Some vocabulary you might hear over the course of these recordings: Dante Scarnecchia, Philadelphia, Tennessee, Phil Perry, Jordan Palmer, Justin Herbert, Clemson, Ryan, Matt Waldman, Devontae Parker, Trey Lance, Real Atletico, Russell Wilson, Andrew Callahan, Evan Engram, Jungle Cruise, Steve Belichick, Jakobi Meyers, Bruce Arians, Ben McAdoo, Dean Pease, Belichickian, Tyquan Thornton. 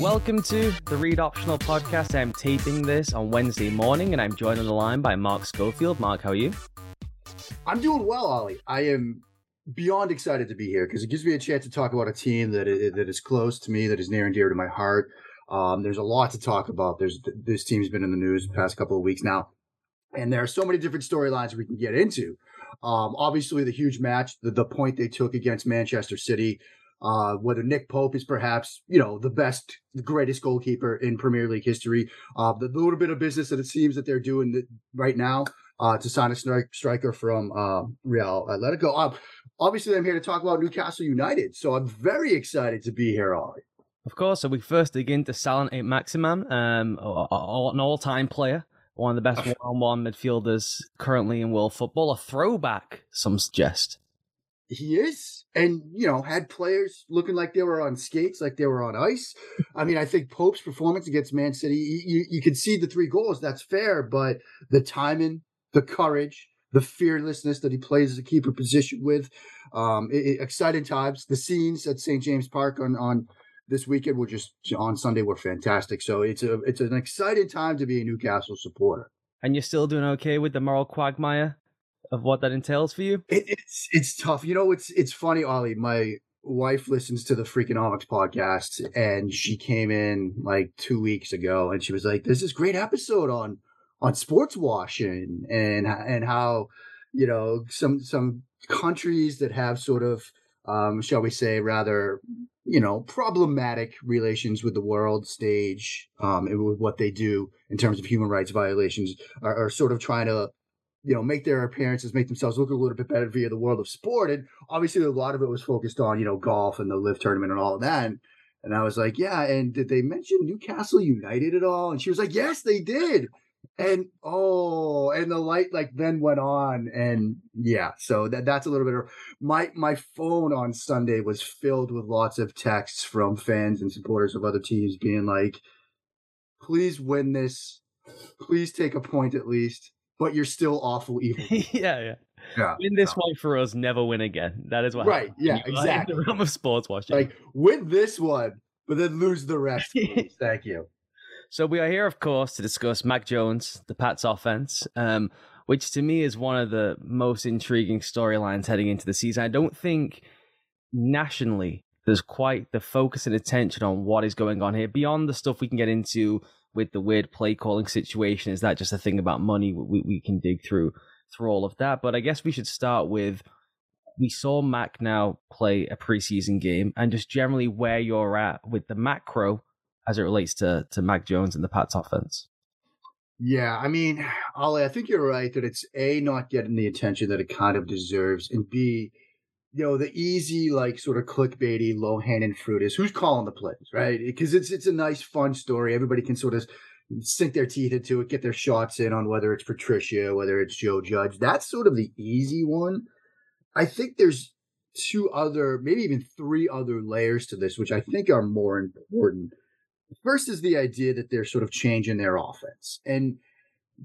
Welcome to the Read Optional Podcast. I'm taping this on Wednesday morning, and I'm joined on the line by Mark Schofield. Mark, how are you? I'm doing well, Ollie. I am beyond excited to be here because it gives me a chance to talk about a team that is close to me, that is near and dear to my heart. There's a lot to talk about. This team's been in the news the past couple of weeks now, and there are so many different storylines we can get into. Obviously, the huge match, the point they took against Manchester City. Whether Nick Pope is perhaps, the greatest goalkeeper in Premier League history. The little bit of business that it seems that they're doing right now to sign a striker from Real Atletico. Obviously, I'm here to talk about Newcastle United, so I'm very excited to be here, Ollie. Of course, so we first dig into Salin Maximam, an all-time player, one of the best one-on-one midfielders currently in world football, a throwback, some suggest. He is, and, had players looking like they were on skates, like they were on ice. I mean, I think Pope's performance against Man City, you could see the three goals, that's fair, but the timing, the courage, the fearlessness that he plays the keeper position with, exciting times. The scenes at St. James Park on this weekend on Sunday were fantastic. So it's an exciting time to be a Newcastle supporter. And you're still doing okay with the moral quagmire of what that entails for you? It's tough. It's funny, Ollie. My wife listens to the Freakonomics podcast, and she came in like 2 weeks ago, and she was like, "There's this great episode on sports washing and how some countries that have sort of shall we say rather problematic relations with the world stage and with what they do in terms of human rights violations are sort of trying to." Make their appearances, make themselves look a little bit better via the world of sport. And obviously a lot of it was focused on, golf and the LIV tournament and all of that. And I was like, yeah. And did they mention Newcastle United at all? And she was like, yes, they did. And, and the light then went on. And yeah, so that's a little bit of my phone on Sunday was filled with lots of texts from fans and supporters of other teams being like, please win this. Please take a point at least. But you're still awful evil. Yeah. Win this one for us, never win again. That is what happened. Right, yeah, exactly. In the realm of sports watching. Win this one, but then lose the rest. Please. Thank you. So we are here, of course, to discuss Mac Jones, the Pats offense, which to me is one of the most intriguing storylines heading into the season. I don't think nationally there's quite the focus and attention on what is going on here beyond the stuff we can get into with the weird play calling situation. Is that just a thing about money? We can dig through all of that. But I guess we should start with, we saw Mac now play a preseason game and just generally where you're at with the macro as it relates to Mac Jones and the Pats offense. Yeah, I mean, Ollie, I think you're right that it's A, not getting the attention that it kind of deserves, and B, the easy, sort of clickbaity, low-hanging fruit is who's calling the plays, right? Because it's a nice, fun story. Everybody can sort of sink their teeth into it, get their shots in on whether it's Patricia, whether it's Joe Judge. That's sort of the easy one. I think there's two other, maybe even three other layers to this, which I think are more important. First is the idea that they're sort of changing their offense. And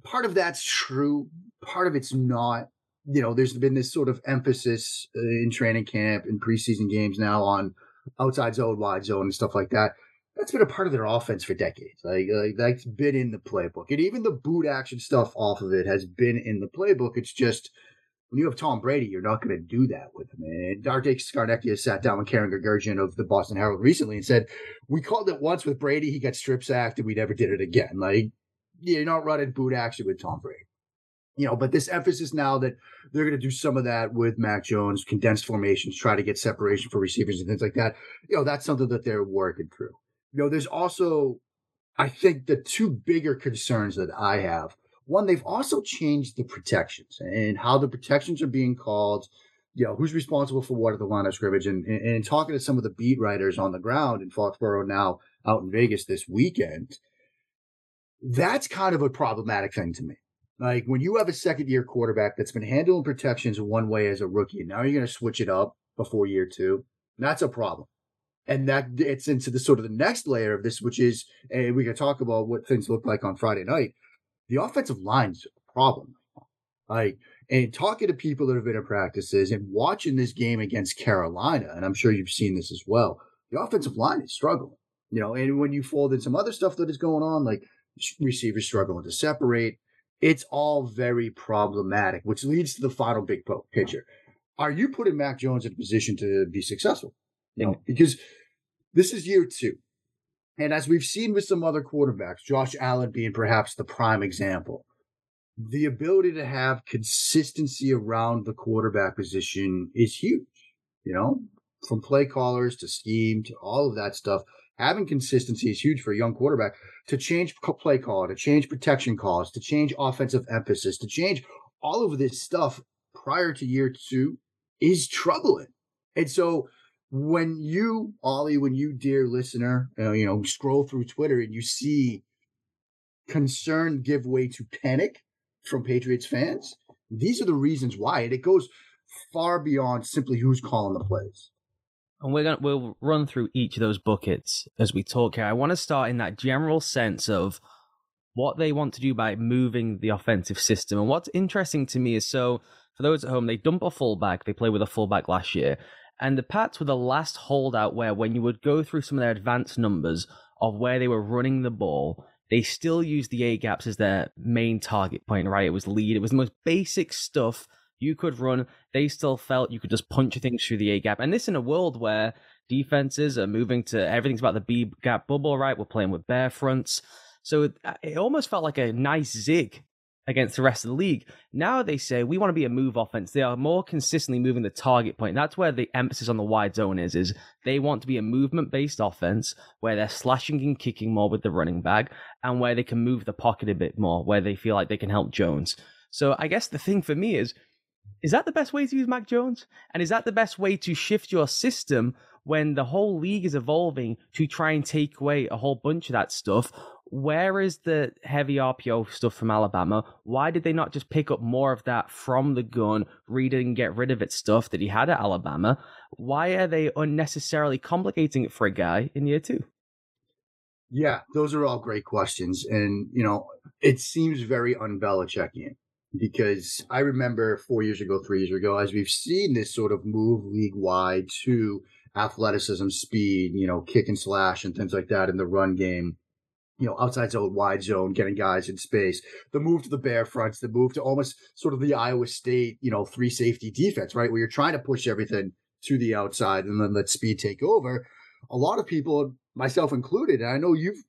part of that's true. Part of it's not. There's been this sort of emphasis in training camp and preseason games now on outside zone, wide zone, and stuff like that. That's been a part of their offense for decades. That's been in the playbook. And even the boot action stuff off of it has been in the playbook. It's just when you have Tom Brady, you're not going to do that with him. And Dante Scarnecchia sat down with Karen Gergerjian of the Boston Herald recently and said, we called it once with Brady. He got strip sacked and we never did it again. You're not running boot action with Tom Brady. But this emphasis now that they're going to do some of that with Mac Jones, condensed formations, try to get separation for receivers and things like that. That's something that they're working through. There's also, I think, the two bigger concerns that I have. One, they've also changed the protections and how the protections are being called, who's responsible for what at the line of scrimmage. And talking to some of the beat writers on the ground in Foxborough now out in Vegas this weekend, that's kind of a problematic thing to me. When you have a second-year quarterback that's been handling protections one way as a rookie, and now you're going to switch it up before year two, that's a problem. And that gets into the sort of the next layer of this, which is, and we can talk about what things look like on Friday night, the offensive line's a problem. And talking to people that have been in practices and watching this game against Carolina, and I'm sure you've seen this as well, the offensive line is struggling. You know, and when you fold in some other stuff that is going on, like receivers struggling to separate, it's all very problematic, which leads to the final big picture. Are you putting Mac Jones in a position to be successful? You know, because this is year two. And as we've seen with some other quarterbacks, Josh Allen being perhaps the prime example, the ability to have consistency around the quarterback position is huge, you know, from play callers to scheme to all of that stuff. Having consistency is huge for a young quarterback to change play call, to change protection calls, to change offensive emphasis, to change all of this stuff prior to year two is troubling. And so when you, Ollie, when you, dear listener, you know, scroll through Twitter and you see concern give way to panic from Patriots fans, these are the reasons why. And it goes far beyond simply who's calling the plays. And we'll run through each of those buckets as we talk here. I want to start in that general sense of what they want to do by moving the offensive system. And what's interesting to me is, so for those at home, they dump a fullback. They played with a fullback last year. And the Pats were the last holdout where when you would go through some of their advanced numbers of where they were running the ball, they still used the A-gaps as their main target point, right? It was lead. It was the most basic stuff you could run. They still felt you could just punch things through the A-gap. And this in a world where defenses are moving to everything's about the B-gap bubble, right? We're playing with bare fronts. So it almost felt like a nice zig against the rest of the league. Now they say, we want to be a move offense. They are more consistently moving the target point. That's where the emphasis on the wide zone is they want to be a movement-based offense where they're slashing and kicking more with the running back and where they can move the pocket a bit more, where they feel like they can help Jones. So I guess the thing for me is that the best way to use Mac Jones? And is that the best way to shift your system when the whole league is evolving to try and take away a whole bunch of that stuff? Where is the heavy RPO stuff from Alabama? Why did they not just pick up more of that from the gun, read it and get rid of it stuff that he had at Alabama? Why are they unnecessarily complicating it for a guy in year two? Yeah, those are all great questions. And, you know, it seems very un-Belichickian. Because I remember 3 years ago, as we've seen this sort of move league-wide to athleticism, speed, you know, kick and slash and things like that in the run game, you know, outside zone, wide zone, getting guys in space, the move to the bare fronts, the move to almost sort of the Iowa State, you know, 3-safety defense, right, where you're trying to push everything to the outside and then let speed take over. A lot of people, myself included, and I know you've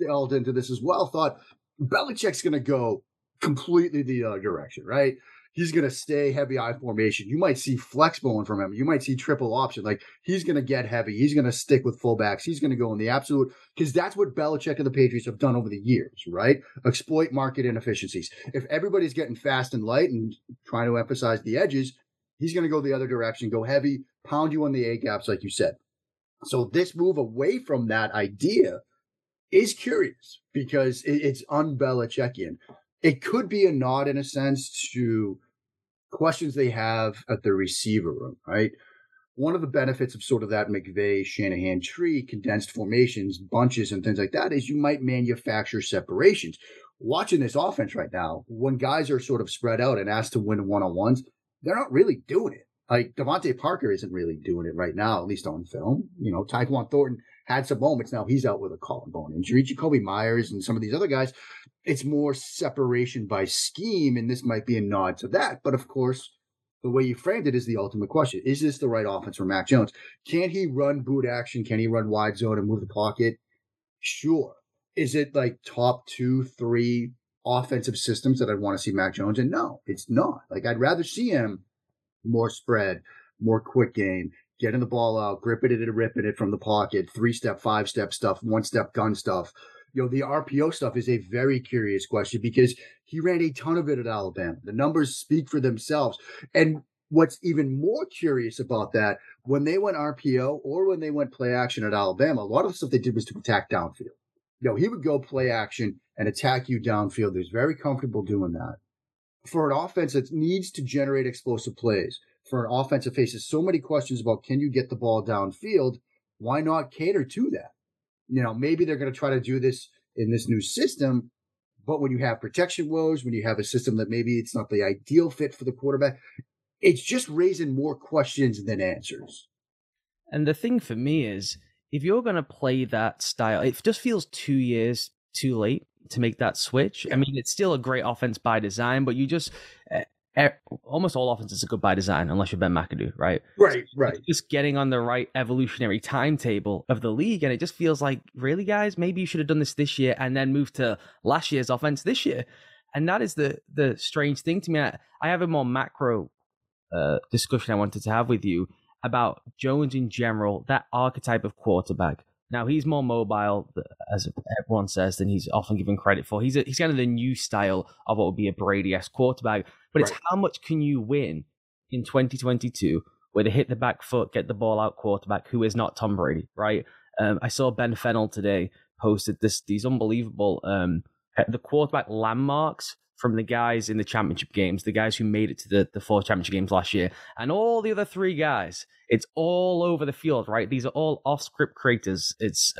delved into this as well, thought Belichick's going to go completely the other direction, right? He's going to stay heavy eye formation. You might see flex bowling from him. You might see triple option. Like, he's going to get heavy. He's going to stick with fullbacks. He's going to go in the absolute, because that's what Belichick and the Patriots have done over the years, right? Exploit market inefficiencies. If everybody's getting fast and light and trying to emphasize the edges, he's going to go the other direction, go heavy, pound you on the A-gaps, like you said. So this move away from that idea is curious because it's un-Belichickian. It could be a nod, in a sense, to questions they have at the receiver room, right? One of the benefits of sort of that McVay, Shanahan tree, condensed formations, bunches, and things like that is you might manufacture separations. Watching this offense right now, when guys are sort of spread out and asked to win one-on-ones, they're not really doing it. Like, Devontae Parker isn't really doing it right now, at least on film. You know, Tyquan Thornton had some moments. Now he's out with a collarbone injury. Jakobi Meyers and some of these other guys, it's more separation by scheme, and this might be a nod to that. But, of course, the way you framed it is the ultimate question. Is this the right offense for Mac Jones? Can he run boot action? Can he run wide zone and move the pocket? Sure. Is it like top 2, 3 offensive systems that I'd want to see Mac Jones in? No, it's not. Like, I'd rather see him more spread, more quick game, getting the ball out, gripping it and ripping it from the pocket, 3-step, 5-step stuff, 1-step gun stuff. You know, the RPO stuff is a very curious question because he ran a ton of it at Alabama. The numbers speak for themselves. And what's even more curious about that, when they went RPO or when they went play action at Alabama, a lot of the stuff they did was to attack downfield. You know, he would go play action and attack you downfield. He was very comfortable doing that. For an offense that needs to generate explosive plays, for an offense that faces so many questions about can you get the ball downfield, why not cater to that? You know, maybe they're going to try to do this in this new system, but when you have protection woes, when you have a system that maybe it's not the ideal fit for the quarterback, it's just raising more questions than answers. And the thing for me is, if you're going to play that style, it just feels 2 years too late to make that switch. I mean, it's still a great offense by design, but you just almost all offenses are good by design unless you're Ben McAdoo, right? Right. It's just getting on the right evolutionary timetable of the league, and it just feels like, really, guys, maybe you should have done this year and then move to last year's offense this year. And that is the strange thing to me. I have a more macro discussion I wanted to have with you about Jones in general, that archetype of quarterback. Now, he's more mobile, as everyone says, than he's often given credit for. He's kind of the new style of what would be a Brady-esque quarterback. But it's how much can you win in 2022 with a hit the back foot, get the ball out quarterback who is not Tom Brady, right? I saw Ben Fennell today posted these unbelievable the quarterback landmarks from the guys in the championship games, the guys who made it to the four championship games last year, and all the other three guys. It's all over the field, right? These are all off-script creators. It's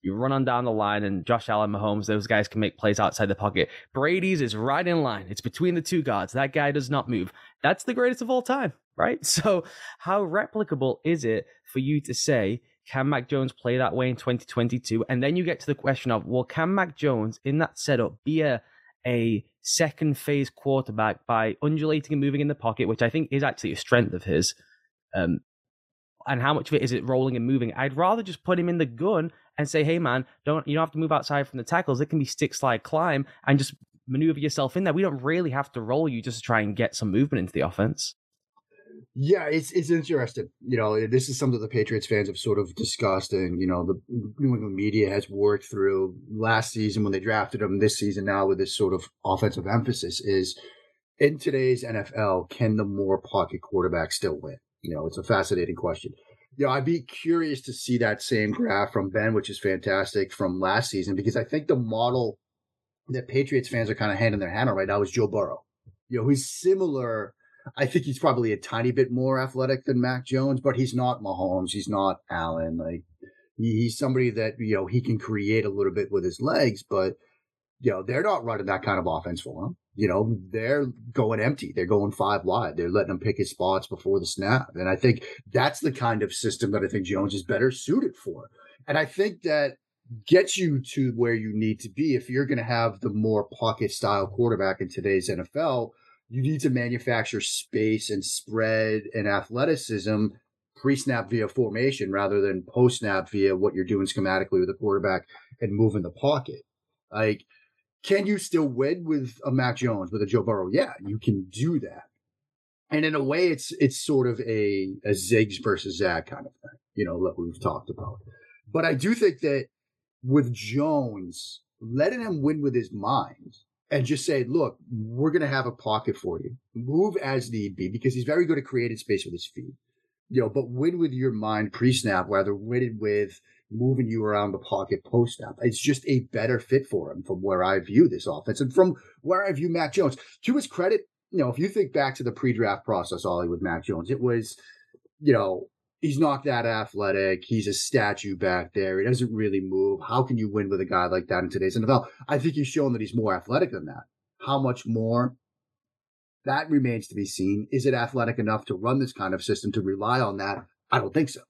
you run on down the line, and Josh Allen, Mahomes, those guys can make plays outside the pocket. Brady's is right in line. It's between the two guards. That guy does not move. That's the greatest of all time, right? So how replicable is it for you to say, can Mac Jones play that way in 2022? And then you get to the question of, well, can Mac Jones in that setup be a second phase quarterback by undulating and moving in the pocket, which I think is actually a strength of his, and how much of it is it rolling and moving? I'd rather just put him in the gun and say, hey man, you don't have to move outside from the tackles. It can be stick, slide, climb, and just maneuver yourself in there. We don't really have to roll you just to try and get some movement into the offense. Yeah, it's interesting. You know, this is something the Patriots fans have sort of discussed, and, you know, the New England media has worked through last season when they drafted him, this season now with this sort of offensive emphasis is, in today's NFL, can the more pocket quarterback still win? You know, it's a fascinating question. You know, I'd be curious to see that same graph from Ben, which is fantastic, from last season, because I think the model that Patriots fans are kind of handing their hand on right now is Joe Burrow. You know, he's similar. I think he's probably a tiny bit more athletic than Mac Jones, but he's not Mahomes. He's not Allen. Like, he's somebody that, you know, he can create a little bit with his legs, but, you know, they're not running that kind of offense for him. You know, they're going empty. They're going five wide. They're letting him pick his spots before the snap. And I think that's the kind of system that I think Jones is better suited for. And I think that gets you to where you need to be. If you're going to have the more pocket style quarterback in today's NFL, you need to manufacture space and spread and athleticism pre-snap via formation rather than post-snap via what you're doing schematically with the quarterback and moving the pocket. Like, can you still win with a Mac Jones, with a Joe Burrow? Yeah, you can do that. And in a way, it's sort of a Ziggs versus Zag kind of thing, you know, that we've talked about. But I do think that with Jones, letting him win with his mind, and just say, look, we're going to have a pocket for you. Move as need be, because he's very good at creating space with his feet. You know, but win with your mind pre-snap, rather than winning with moving you around the pocket post-snap. It's just a better fit for him from where I view this offense and from where I view Mac Jones. To his credit, you know, if you think back to the pre-draft process, Ollie, with Mac Jones, it was, you know, he's not that athletic. He's a statue back there. He doesn't really move. How can you win with a guy like that in today's NFL? I think he's shown that he's more athletic than that. How much more? That remains to be seen. Is it athletic enough to run this kind of system, to rely on that? I don't think so.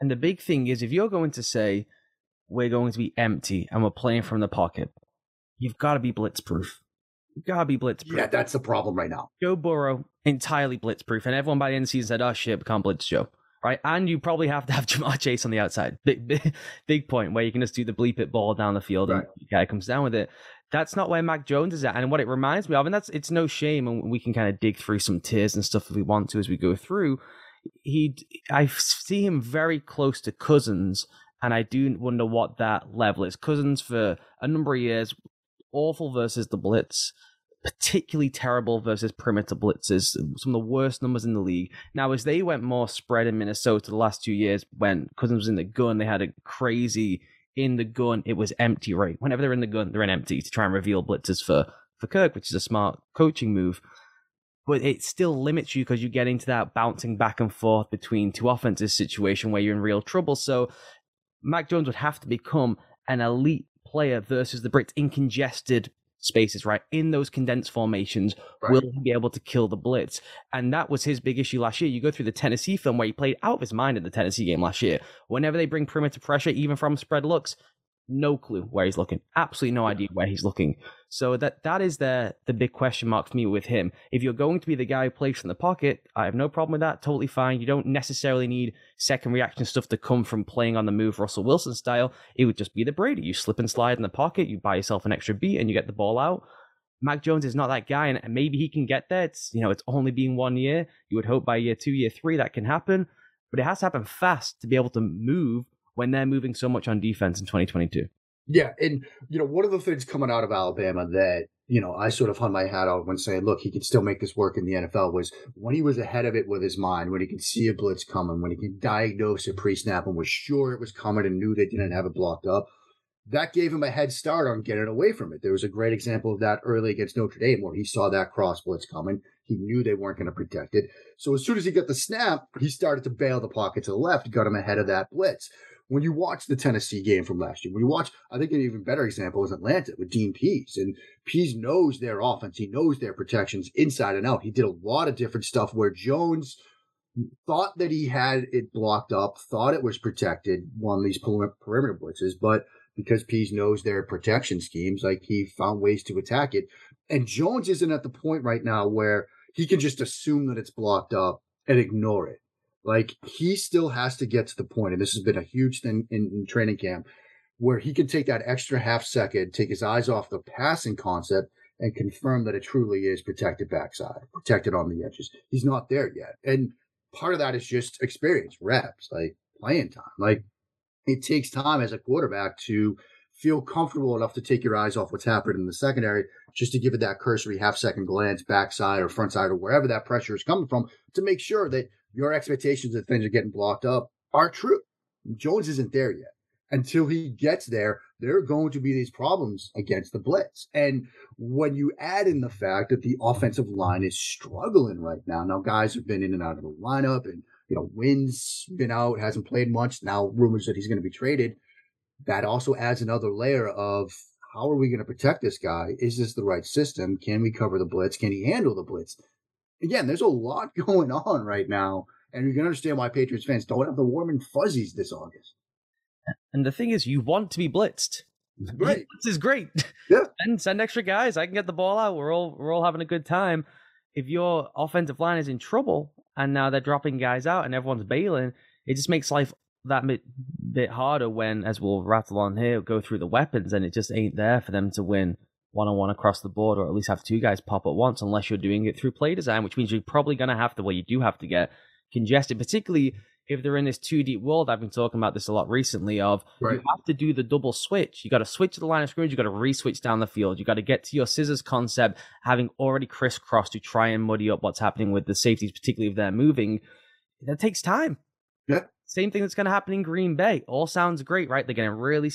And the big thing is, if you're going to say, we're going to be empty and we're playing from the pocket, you've got to be blitzproof. You've got to be blitzproof. Yeah, that's the problem right now. Joe Burrow, entirely blitzproof. And everyone by the end of the season said, oh shit, we can't blitz Joe. Right? And you probably have to have Jamar Chase on the outside. Big point where you can just do the bleep it ball down the field and the guy comes down with it. That's not where Mac Jones is at. And what it reminds me of, and that's, it's no shame, and we can kind of dig through some tears and stuff if we want to as we go through. I see him very close to Cousins, and I do wonder what that level is. Cousins for a number of years, awful versus the blitz, particularly terrible versus perimeter blitzes, some of the worst numbers in the league. Now, as they went more spread in Minnesota the last 2 years, when Cousins was in the gun, they had a crazy in the gun, it was empty rate. Whenever they're in the gun, they're in empty to try and reveal blitzes for Kirk, which is a smart coaching move. But it still limits you because you get into that bouncing back and forth between two offenses situation where you're in real trouble. So Mac Jones would have to become an elite player versus the Brits in congested spaces, right, in those condensed formations, right, will he be able to kill the blitz? And that was his big issue last year. You go through the Tennessee film where he played out of his mind in the Tennessee game last year. Whenever they bring perimeter pressure, even from spread looks, no clue where he's looking. Absolutely no idea where he's looking. So that is the big question mark for me with him. If you're going to be the guy who plays from the pocket, I have no problem with that. Totally fine. You don't necessarily need second reaction stuff to come from playing on the move Russell Wilson style. It would just be the Brady. You slip and slide in the pocket, you buy yourself an extra beat, and you get the ball out. Mac Jones is not that guy, and maybe he can get there. It's, it's only been 1 year. You would hope by year two, year three, that can happen. But it has to happen fast to be able to move when they're moving so much on defense in 2022. Yeah, and, one of the things coming out of Alabama that, I sort of hung my hat on when saying, look, he can still make this work in the NFL, was when he was ahead of it with his mind, when he could see a blitz coming, when he could diagnose a pre-snap and was sure it was coming and knew they didn't have it blocked up, that gave him a head start on getting away from it. There was a great example of that early against Notre Dame where he saw that cross blitz coming. He knew they weren't going to protect it. So as soon as he got the snap, he started to bail the pocket to the left, got him ahead of that blitz. When you watch the Tennessee game from last year, I think an even better example is Atlanta with Dean Pease. And Pease knows their offense. He knows their protections inside and out. He did a lot of different stuff where Jones thought that he had it blocked up, thought it was protected on these perimeter blitzes. But because Pease knows their protection schemes, he found ways to attack it. And Jones isn't at the point right now where he can just assume that it's blocked up and ignore it. He still has to get to the point, and this has been a huge thing in training camp, where he can take that extra half second, take his eyes off the passing concept, and confirm that it truly is protected backside, protected on the edges. He's not there yet. And part of that is just experience, reps, playing time. It takes time as a quarterback to feel comfortable enough to take your eyes off what's happening in the secondary, just to give it that cursory half-second glance, backside or frontside or wherever that pressure is coming from, to make sure that your expectations that things are getting blocked up are true. Jones isn't there yet. Until he gets there, there are going to be these problems against the blitz. And when you add in the fact that the offensive line is struggling right now, guys have been in and out of the lineup and, Wynn's been out, hasn't played much. Now rumors that he's going to be traded. That also adds another layer of how are we going to protect this guy? Is this the right system? Can we cover the blitz? Can he handle the blitz? Again, there's a lot going on right now, and you can understand why Patriots fans don't have the warm and fuzzies this August. And the thing is, you want to be blitzed. Right. This is great. Yeah. And send extra guys. I can get the ball out. We're all having a good time. If your offensive line is in trouble and now they're dropping guys out and everyone's bailing, it just makes life that bit harder when, as we'll rattle on here, go through the weapons, and it just ain't there for them to win one-on-one across the board, or at least have two guys pop at once, unless you're doing it through play design, which means you're probably going to have to, you do have to get congested, particularly if they're in this two-deep world. I've been talking about this a lot recently of, right, you have to do the double switch. You got to switch to the line of scrimmage. You got to re-switch down the field. You got to get to your scissors concept, having already crisscrossed to try and muddy up what's happening with the safeties, particularly if they're moving. That takes time. Yeah. Same thing that's going to happen in Green Bay. All sounds great, right? They're getting really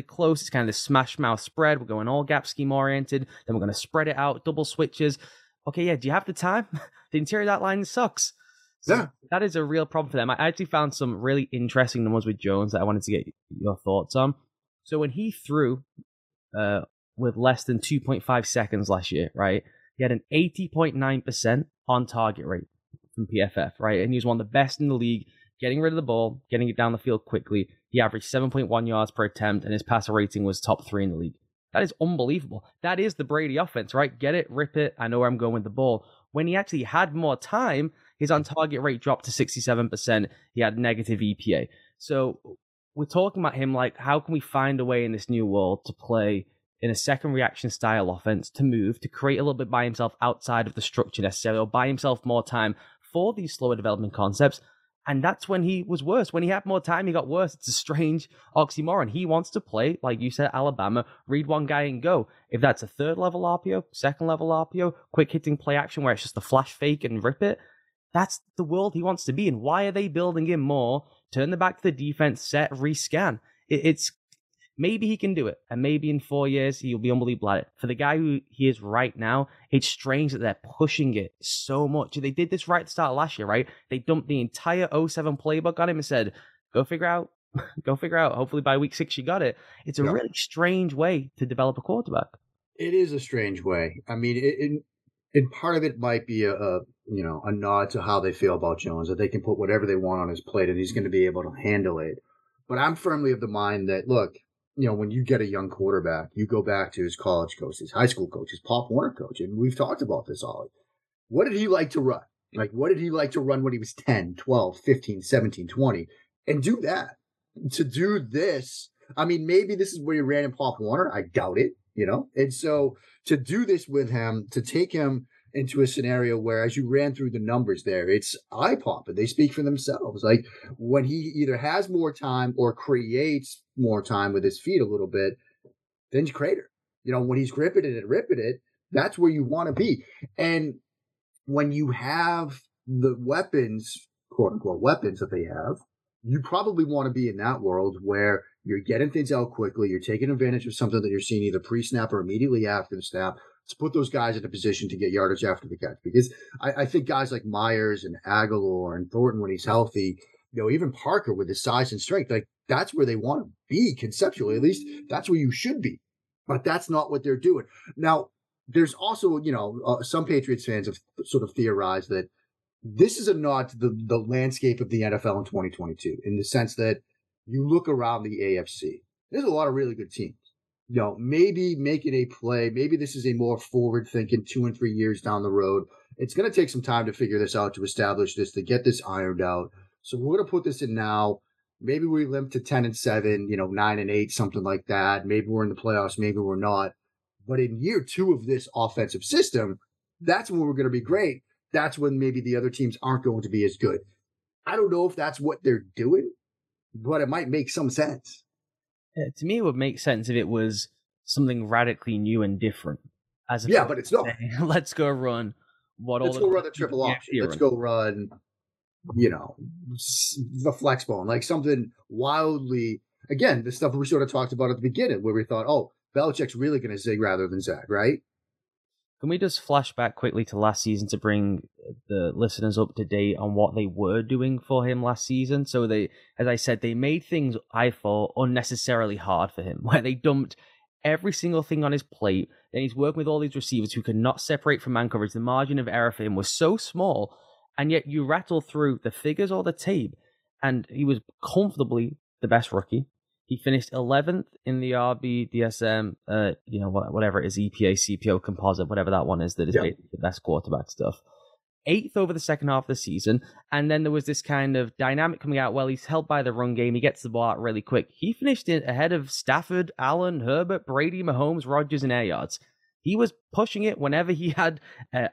close. It's kind of this smash mouth spread. We're going all gap scheme oriented. Then we're going to spread it out, double switches. Okay, yeah. Do you have the time? The interior of that line sucks. So yeah, that is a real problem for them. I actually found some really interesting numbers with Jones that I wanted to get your thoughts on. So when he threw with less than 2.5 seconds last year, right, he had an 80.9% on target rate from PFF, right, and he was one of the best in the league. Getting rid of the ball, getting it down the field quickly. He averaged 7.1 yards per attempt, and his passer rating was top 3 in the league. That is unbelievable. That is the Brady offense, right? Get it, rip it. I know where I'm going with the ball. When he actually had more time, his on-target rate dropped to 67%. He had negative EPA. So we're talking about him like, how can we find a way in this new world to play in a second reaction style offense, to move, to create a little bit by himself outside of the structure necessarily, or buy himself more time for these slower development concepts. And that's when he was worse. When he had more time, he got worse. It's a strange oxymoron. He wants to play, like you said, Alabama, read one guy and go. If that's a third-level RPO, second-level RPO, quick-hitting play action where it's just a flash fake and rip it, that's the world he wants to be in. Why are they building him more? Turn the back to the defense, set, rescan. It's maybe he can do it, and maybe in 4 years he'll be unbelievable at it. For the guy who he is right now, it's strange that they're pushing it so much. They did this right at the start of last year, right? They dumped the entire 07 playbook on him and said, go figure out. Hopefully by week 6 you got it. It's a really strange way to develop a quarterback. It is a strange way. I mean, it part of it might be a nod to how they feel about Jones, that they can put whatever they want on his plate and he's going to be able to handle it. But I'm firmly of the mind that, look, when you get a young quarterback, you go back to his college coach, his high school coach, his Pop Warner coach. And we've talked about this, Ollie. What did he like to run? Like, what did he like to run when he was 10, 12, 15, 17, 20? And do that. To do this, I mean, maybe this is where he ran in Pop Warner. I doubt it, And so to do this with him, to take him into a scenario where, as you ran through the numbers there, it's eye-popping. They speak for themselves. Like, when he either has more time or creates more time with his feet a little bit, then you crater. When he's gripping it and ripping it, that's where you want to be. And when you have the weapons, quote-unquote weapons that they have, you probably want to be in that world where you're getting things out quickly, you're taking advantage of something that you're seeing either pre-snap or immediately after the snap, to put those guys in a position to get yardage after the catch. Because I think guys like Meyers and Aguilar and Thornton, when he's healthy, even Parker with his size and strength, like, that's where they want to be conceptually. At least that's where you should be. But that's not what they're doing. Now, there's also, some Patriots fans have sort of theorized that this is a nod to the landscape of the NFL in 2022, in the sense that you look around the AFC. There's a lot of really good teams. Maybe make it a play. Maybe this is a more forward-thinking 2 and 3 years down the road. It's going to take some time to figure this out, to establish this, to get this ironed out. So we're going to put this in now. Maybe we limp to 10-7, 9-8, something like that. Maybe we're in the playoffs. Maybe we're not. But in year two of this offensive system, that's when we're going to be great. That's when maybe the other teams aren't going to be as good. I don't know if that's what they're doing, but it might make some sense. To me, it would make sense if it was something radically new and different. But it's not. Let's go run. Let's go run the triple option. Let's go run, the flex bone. Like something wildly, again, the stuff we sort of talked about at the beginning where we thought, oh, Belichick's really going to zig rather than zag, right? Can we just flash back quickly to last season to bring the listeners up to date on what they were doing for him last season? So they, as I said, they made things, I thought, unnecessarily hard for him, where they dumped every single thing on his plate. Then he's working with all these receivers who could not separate from man coverage. The margin of error for him was so small, and yet you rattle through the figures or the tape, and he was comfortably the best rookie. He finished 11th in the RBDSM, whatever it is, EPA, CPO, composite, whatever that one is, that is the best quarterback stuff. 8th over the second half of the season. And then there was this kind of dynamic coming out. Well, he's held by the run game. He gets the ball out really quick. He finished in ahead of Stafford, Allen, Herbert, Brady, Mahomes, Rodgers, and air yards. He was pushing it whenever he had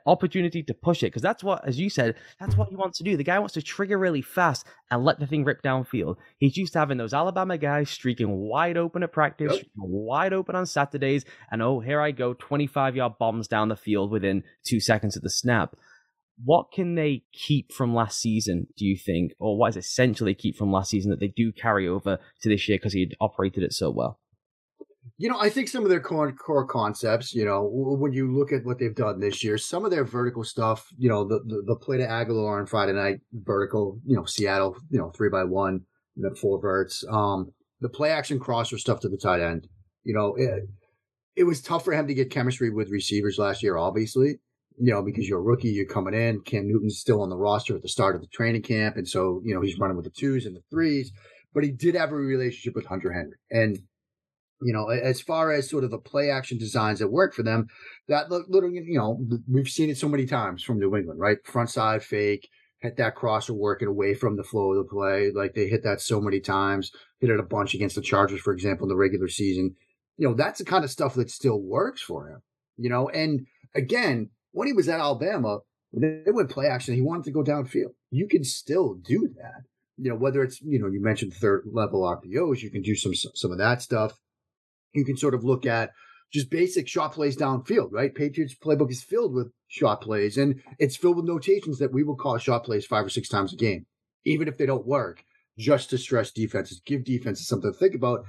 opportunity to push it. Because that's what, as you said, that's what he wants to do. The guy wants to trigger really fast and let the thing rip downfield. He's used to having those Alabama guys streaking wide open at practice, wide open on Saturdays. And, oh, here I go, 25-yard bombs down the field within 2 seconds of the snap. What can they keep from last season, do you think? Or what is essentially keep from last season that they do carry over to this year because he had operated it so well? I think some of their core concepts, when you look at what they've done this year, some of their vertical stuff, the play to Aguilar on Friday night, vertical, Seattle, 3x1, four verts, the play action crosser stuff to the tight end. It was tough for him to get chemistry with receivers last year, obviously, because you're a rookie, you're coming in. Cam Newton's still on the roster at the start of the training camp. And so, he's running with the twos and the threes, but he did have a relationship with Hunter Henry. And, as far as sort of the play action designs that work for them, that literally, we've seen it so many times from New England, right? Front side fake, hit that crosser working away from the flow of the play. Like they hit that so many times, hit it a bunch against the Chargers, for example, in the regular season. That's the kind of stuff that still works for him, And again, when he was at Alabama, they went play action. He wanted to go downfield. You can still do that, whether it's, you mentioned third level RPOs, you can do some of that stuff. You can sort of look at just basic shot plays downfield, right? Patriots playbook is filled with shot plays, and it's filled with notations that we will call shot plays 5 or 6 times a game, even if they don't work, just to stress defenses, give defenses something to think about.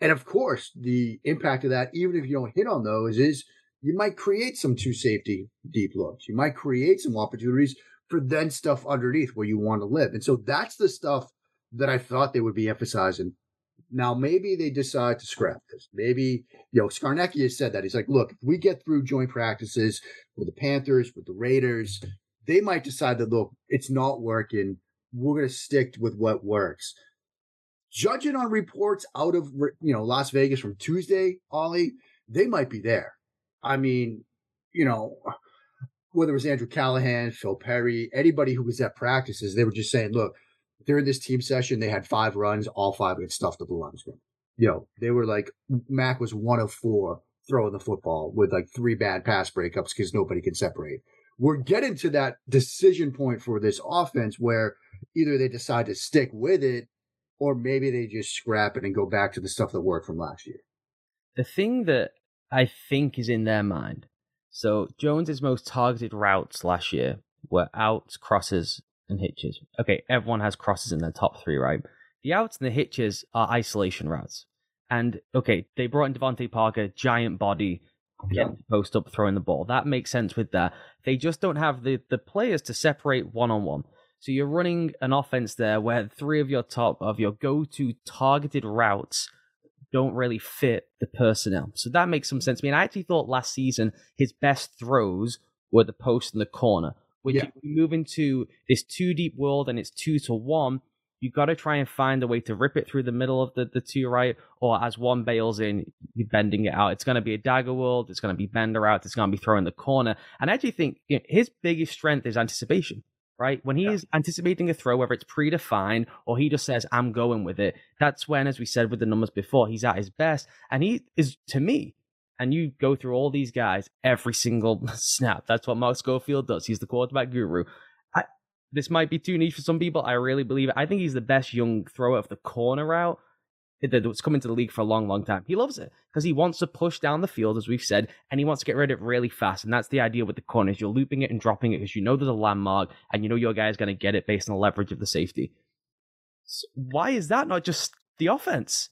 And, of course, the impact of that, even if you don't hit on those, is you might create some two-safety deep looks. You might create some opportunities for then stuff underneath where you want to live. And so that's the stuff that I thought they would be emphasizing Now, maybe they decide to scrap this. Maybe, you know, Scarnecchia said that. He's like, look, if we get through joint practices with the Panthers, with the Raiders, they might decide that, look, it's not working. We're going to stick with what works. Judging on reports out of, you know, Las Vegas from Tuesday, Ollie, they might be there. I mean, you know, whether it was Andrew Callahan, Phil Perry, anybody who was at practices, they were just saying, look, during this team session, they had 5 runs, all 5 had stuffed the blue line screen. You know, they were like, Mac was 1 of 4 throwing the football with like 3 bad pass breakups because nobody can separate. We're getting to that decision point for this offense where either they decide to stick with it or maybe they just scrap it and go back to the stuff that worked from last year. The thing that I think is in their mind. So Jones's most targeted routes last year were outs, crosses, and hitches. Okay, everyone has crosses in their top 3, right? The outs and the hitches are isolation routes. And, okay, they brought in Devontae Parker, giant body, getting post up, throwing the ball. That makes sense with that. They just don't have the players to separate one-on-one. So you're running an offense there where 3 of your top, of your go-to targeted routes don't really fit the personnel. So that makes some sense. I mean, I actually thought last season his best throws were the post and the corner. If you move into this 2-deep world and it's 2-to-1, you got to try and find a way to rip it through the middle of the 2, right? Or as 1 bails in, you're bending it out. It's going to be a dagger world. It's going to be bender out. It's going to be throwing the corner. And I actually think, you know, his biggest strength is anticipation, right? When he is anticipating a throw, whether it's predefined or he just says, I'm going with it, that's when, as we said with the numbers before, he's at his best. And he is, to me, and you go through all these guys every single snap. That's what Mark Schofield does. He's the quarterback guru. This might be too niche for some people. I really believe it. I think he's the best young thrower of the corner route that's come into the league for a long, long time. He loves it because he wants to push down the field, as we've said, and he wants to get rid of it really fast. And that's the idea with the corners. You're looping it and dropping it because you know there's a landmark and you know your guy's going to get it based on the leverage of the safety. So why is that not just the offense?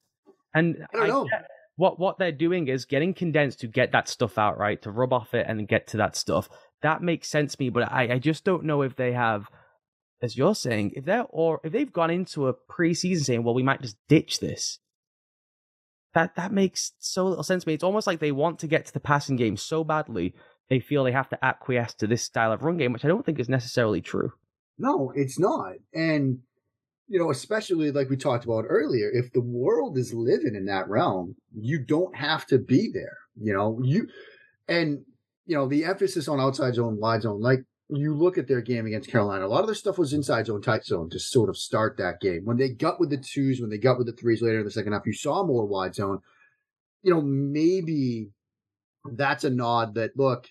And I don't know. What they're doing is getting condensed to get that stuff out, right? To rub off it and get to that stuff. That makes sense to me, but I just don't know if they have, as you're saying, if they've gone into a preseason saying, well, we might just ditch this. That makes so little sense to me. It's almost like they want to get to the passing game so badly, they feel they have to acquiesce to this style of run game, which I don't think is necessarily true. No, it's not. And, you know, especially like we talked about earlier, if the world is living in that realm, you don't have to be there. You know, the emphasis on outside zone, wide zone, like you look at their game against Carolina, a lot of their stuff was inside zone, tight zone to sort of start that game. When they got with the 2s, when they got with the 3s later in the second half, you saw more wide zone. You know, maybe that's a nod that, look,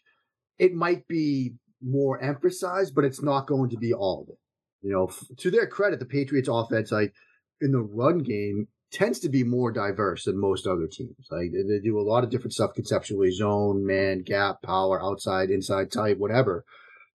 it might be more emphasized, but it's not going to be all of it. You know, to their credit, the Patriots offense, like in the run game, tends to be more diverse than most other teams. Like they do a lot of different stuff conceptually, zone, man, gap, power, outside, inside, tight, whatever.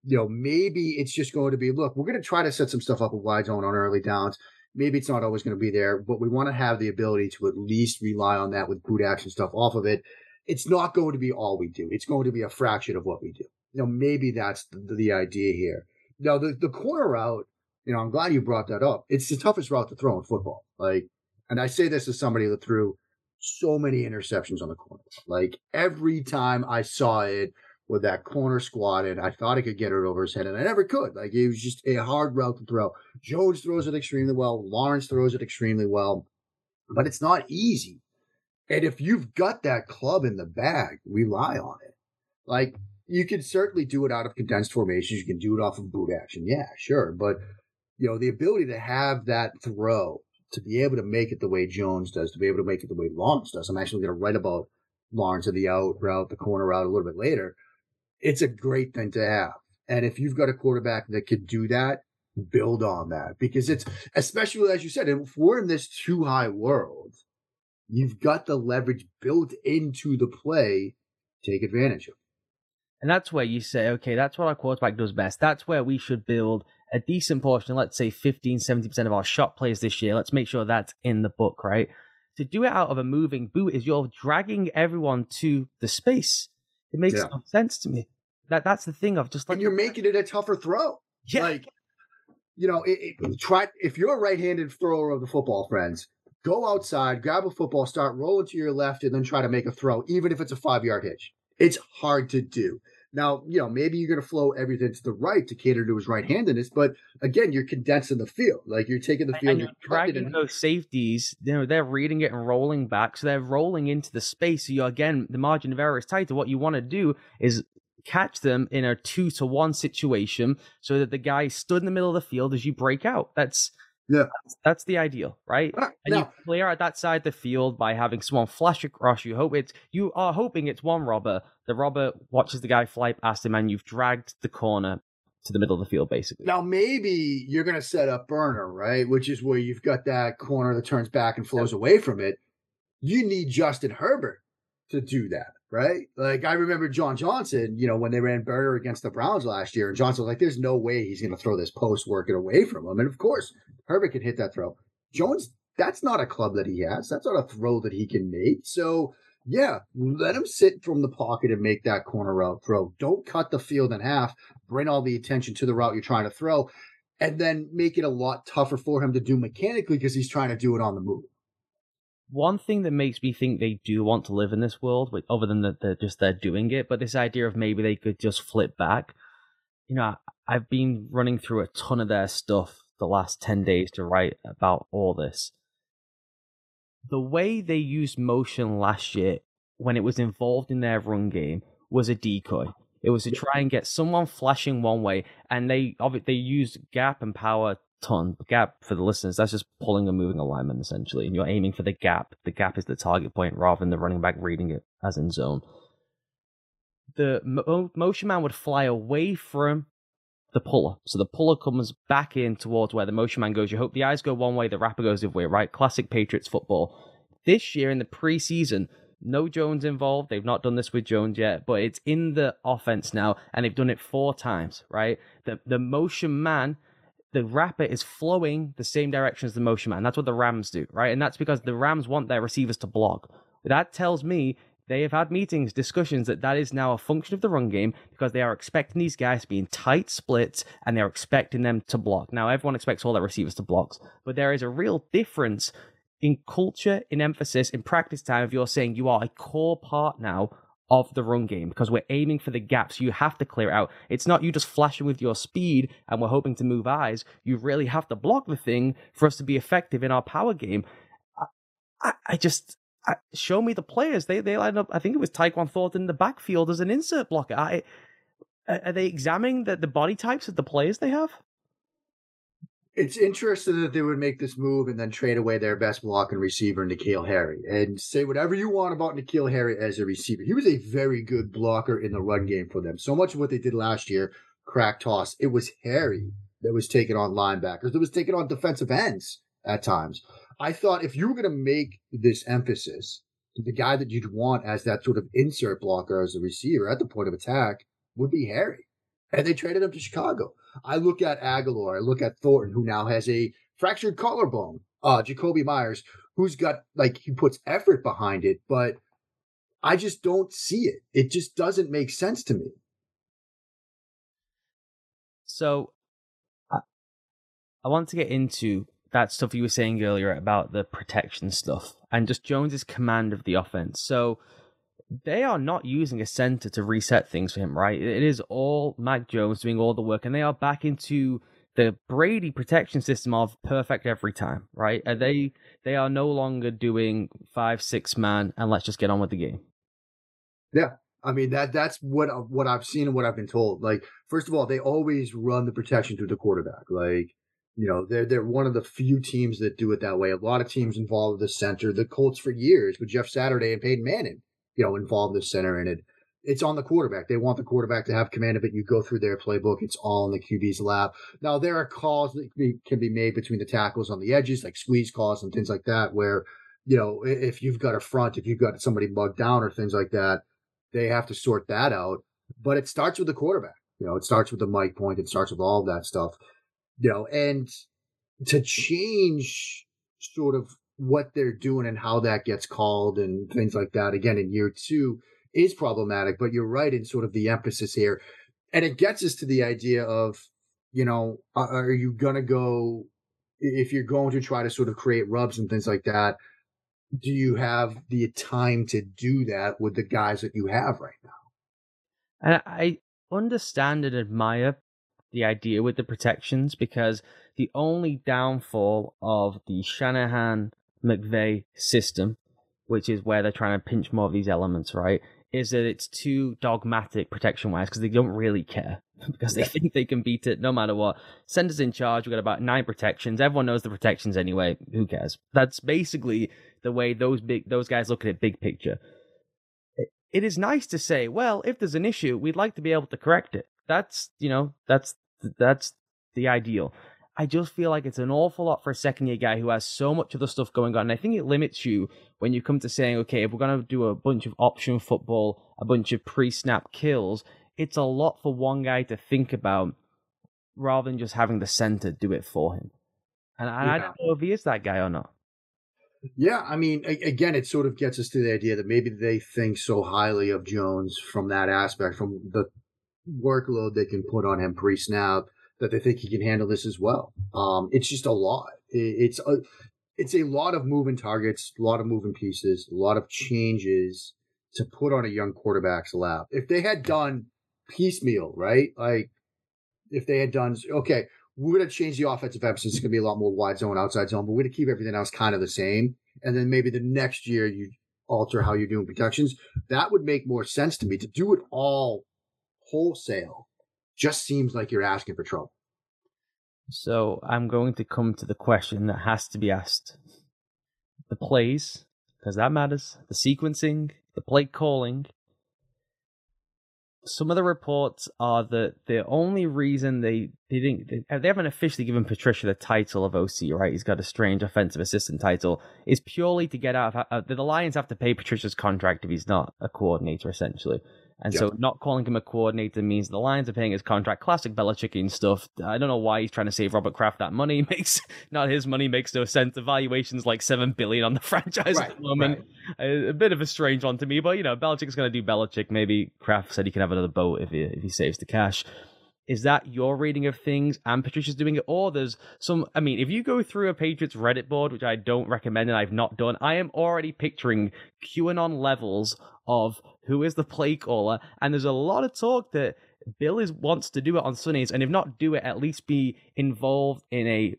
You know, maybe it's just going to be, look, we're going to try to set some stuff up with wide zone on early downs. Maybe it's not always going to be there, but we want to have the ability to at least rely on that with boot action stuff off of it. It's not going to be all we do. It's going to be a fraction of what we do. You know, maybe that's the idea here. Now, the corner route, you know, I'm glad you brought that up. It's the toughest route to throw in football. Like, and I say this as somebody that threw so many interceptions on the corner. Like, every time I saw it with that corner squatted, I thought I could get it over his head, and I never could. Like, it was just a hard route to throw. Jones throws it extremely well. Lawrence throws it extremely well. But it's not easy. And if you've got that club in the bag, rely on it. Like, you can certainly do it out of condensed formations. You can do it off of boot action. Yeah, sure. But you know, the ability to have that throw, to be able to make it the way Jones does, to be able to make it the way Lawrence does. I'm actually going to write about Lawrence in the out route, the corner route a little bit later. It's a great thing to have. And if you've got a quarterback that could do that, build on that. Because it's, especially as you said, if we're in this too high world, you've got the leverage built into the play. Take advantage of it. And that's where you say, okay, that's what our quarterback does best. That's where we should build a decent portion, let's say 15, 70% of our shot plays this year. Let's make sure that's in the book, right? To do it out of a moving boot is you're dragging everyone to the space. It makes no sense to me. That's the thing of just like... And you're making it a tougher throw. Yeah. Like, you know, if you're a right-handed thrower of the football, friends, go outside, grab a football, start rolling to your left, and then try to make a throw, even if it's a 5-yard hitch. It's hard to do. Now, you know, maybe you're going to flow everything to the right to cater to his right-handedness, but again, you're condensing the field. Like, you're taking the field and you're dragging those safeties. You know, they're reading it and rolling back, so they're rolling into the space. So, again, the margin of error is tighter. What you want to do is catch them in a 2-to-1 situation so that the guy stood in the middle of the field as you break out. That's the ideal, right? And you clear out that side of the field by having someone flash across. You are hoping it's one robber. The robber watches the guy fly past him, and you've dragged the corner to the middle of the field, basically. Now, maybe you're going to set up burner, right? Which is where you've got that corner that turns back and flows away from it. You need Justin Herbert to do that, right? Like, I remember John Johnson, you know, when they ran burner against the Browns last year, and Johnson was like, there's no way he's going to throw this post, work it away from him. And of course, Herbert can hit that throw. Jones, that's not a club that he has. That's not a throw that he can make. So, yeah, let him sit from the pocket and make that corner route throw. Don't cut the field in half. Bring all the attention to the route you're trying to throw, and then make it a lot tougher for him to do mechanically because he's trying to do it on the move. One thing that makes me think they do want to live in this world, other than that they're doing it, but this idea of maybe they could just flip back. You know, I've been running through a ton of their stuff the last 10 days to write about all this. The way they used motion last year when it was involved in their run game was a decoy. It was to try and get someone flashing one way, and they used gap and power ton. Gap, for the listeners, that's just pulling and moving alignment, essentially, and you're aiming for the gap. The gap is the target point rather than the running back reading it as in zone. The motion man would fly away from the puller. So the puller comes back in towards where the motion man goes. You hope the eyes go one way, the wrapper goes the other way, right? Classic Patriots football. This year in the preseason, no Jones involved. They've not done this with Jones yet, but it's in the offense now, and they've done it 4 times, right? The motion man, the wrapper is flowing the same direction as the motion man. That's what the Rams do, right? And that's because the Rams want their receivers to block. That tells me they have had meetings, discussions that is now a function of the run game because they are expecting these guys to be in tight splits and they're expecting them to block. Now, everyone expects all their receivers to block, but there is a real difference in culture, in emphasis, in practice time if you're saying you are a core part now of the run game because we're aiming for the gaps. You have to clear it out. It's not you just flashing with your speed and we're hoping to move eyes. You really have to block the thing for us to be effective in our power game. I show me the players. They lined up. I think it was Tyquan Thornton in the backfield as an insert blocker. Are they examining the body types of the players they have? It's interesting that they would make this move and then trade away their best blocking receiver, N'Keal Harry. And say whatever you want about N'Keal Harry as a receiver. He was a very good blocker in the run game for them. So much of what they did last year, crack toss, it was Harry that was taken on linebackers. That was taken on defensive ends at times. I thought if you were going to make this emphasis, the guy that you'd want as that sort of insert blocker as a receiver at the point of attack would be Harry. And they traded him to Chicago. I look at Aguilar. I look at Thornton, who now has a fractured collarbone. Jakobi Meyers, who's got, like, he puts effort behind it, but I just don't see it. It just doesn't make sense to me. So I want to get into that stuff you were saying earlier about the protection stuff and just Jones's command of the offense. So they are not using a center to reset things for him, right? It is all Mac Jones doing all the work, and they are back into the Brady protection system of perfect every time, right? And they are no longer doing 5-6 man and let's just get on with the game. Yeah. I mean, that's what I've seen and what I've been told. Like, first of all, they always run the protection through the quarterback. Like, you know, they're one of the few teams that do it that way. A lot of teams involve the center. The Colts for years with Jeff Saturday and Peyton Manning, you know, involved the center in it. It's on the quarterback. They want the quarterback to have command of it. You go through their playbook. It's all in the QB's lap. Now, there are calls that can be made between the tackles on the edges, like squeeze calls and things like that, where, you know, if you've got a front, if you've got somebody mugged down or things like that, they have to sort that out. But it starts with the quarterback. You know, it starts with the mic point. It starts with all of that stuff. You know, and to change sort of what they're doing and how that gets called and things like that, again, in year 2 is problematic, but you're right in sort of the emphasis here. And it gets us to the idea of, you know, are you going to go if you're going to try to sort of create rubs and things like that, do you have the time to do that with the guys that you have right now? And I understand and admire the idea with the protections, because the only downfall of the Shanahan McVay system, which is where they're trying to pinch more of these elements, right, is that it's too dogmatic protection-wise, because they don't really care, because they think they can beat it no matter what. Send us in charge, we've got about 9 protections. Everyone knows the protections anyway. Who cares? That's basically the way those guys look at it big picture. It is nice to say, well, if there's an issue, we'd like to be able to correct it. That's the ideal. I just feel like it's an awful lot for a second-year guy who has so much other stuff going on. And I think it limits you when you come to saying, okay, if we're going to do a bunch of option football, a bunch of pre-snap kills, it's a lot for one guy to think about rather than just having the center do it for him. And I don't know if he is that guy or not. Yeah, I mean, again, it sort of gets us to the idea that maybe they think so highly of Jones from that aspect, from the workload they can put on him pre-snap, that they think he can handle this as well. It's just a lot. It's a lot of moving targets, a lot of moving pieces, a lot of changes to put on a young quarterback's lap. If they had done piecemeal, right? Like if they had done, okay, we're going to change the offensive emphasis. It's going to be a lot more wide zone, outside zone, but we're going to keep everything else kind of the same. And then maybe the next year you alter how you're doing protections. That would make more sense to me. To do it all wholesale just seems like you're asking for trouble. So I'm going to come to the question that has to be asked. The plays, because that matters. The sequencing, the play calling. Some of the reports are that the only reason they haven't officially given Patricia the title of OC, right? He's got a strange offensive assistant title. Is purely to get out of the Lions have to pay Patricia's contract if he's not a coordinator, essentially. And so not calling him a coordinator means the Lions are paying his contract. Classic Belichickian stuff. I don't know why he's trying to save Robert Kraft that money. Makes no sense. The valuation's like $7 billion on the franchise at the moment. Right. A bit of a strange one to me, but, you know, Belichick's going to do Belichick. Maybe Kraft said he can have another boat if he saves the cash. Is that your reading of things and Patricia's doing it? Or there's some... I mean, if you go through a Patriots Reddit board, which I don't recommend and I've not done, I am already picturing QAnon levels of who is the play caller, and there's a lot of talk that Bill wants to do it on Sundays, and if not do it, at least be involved in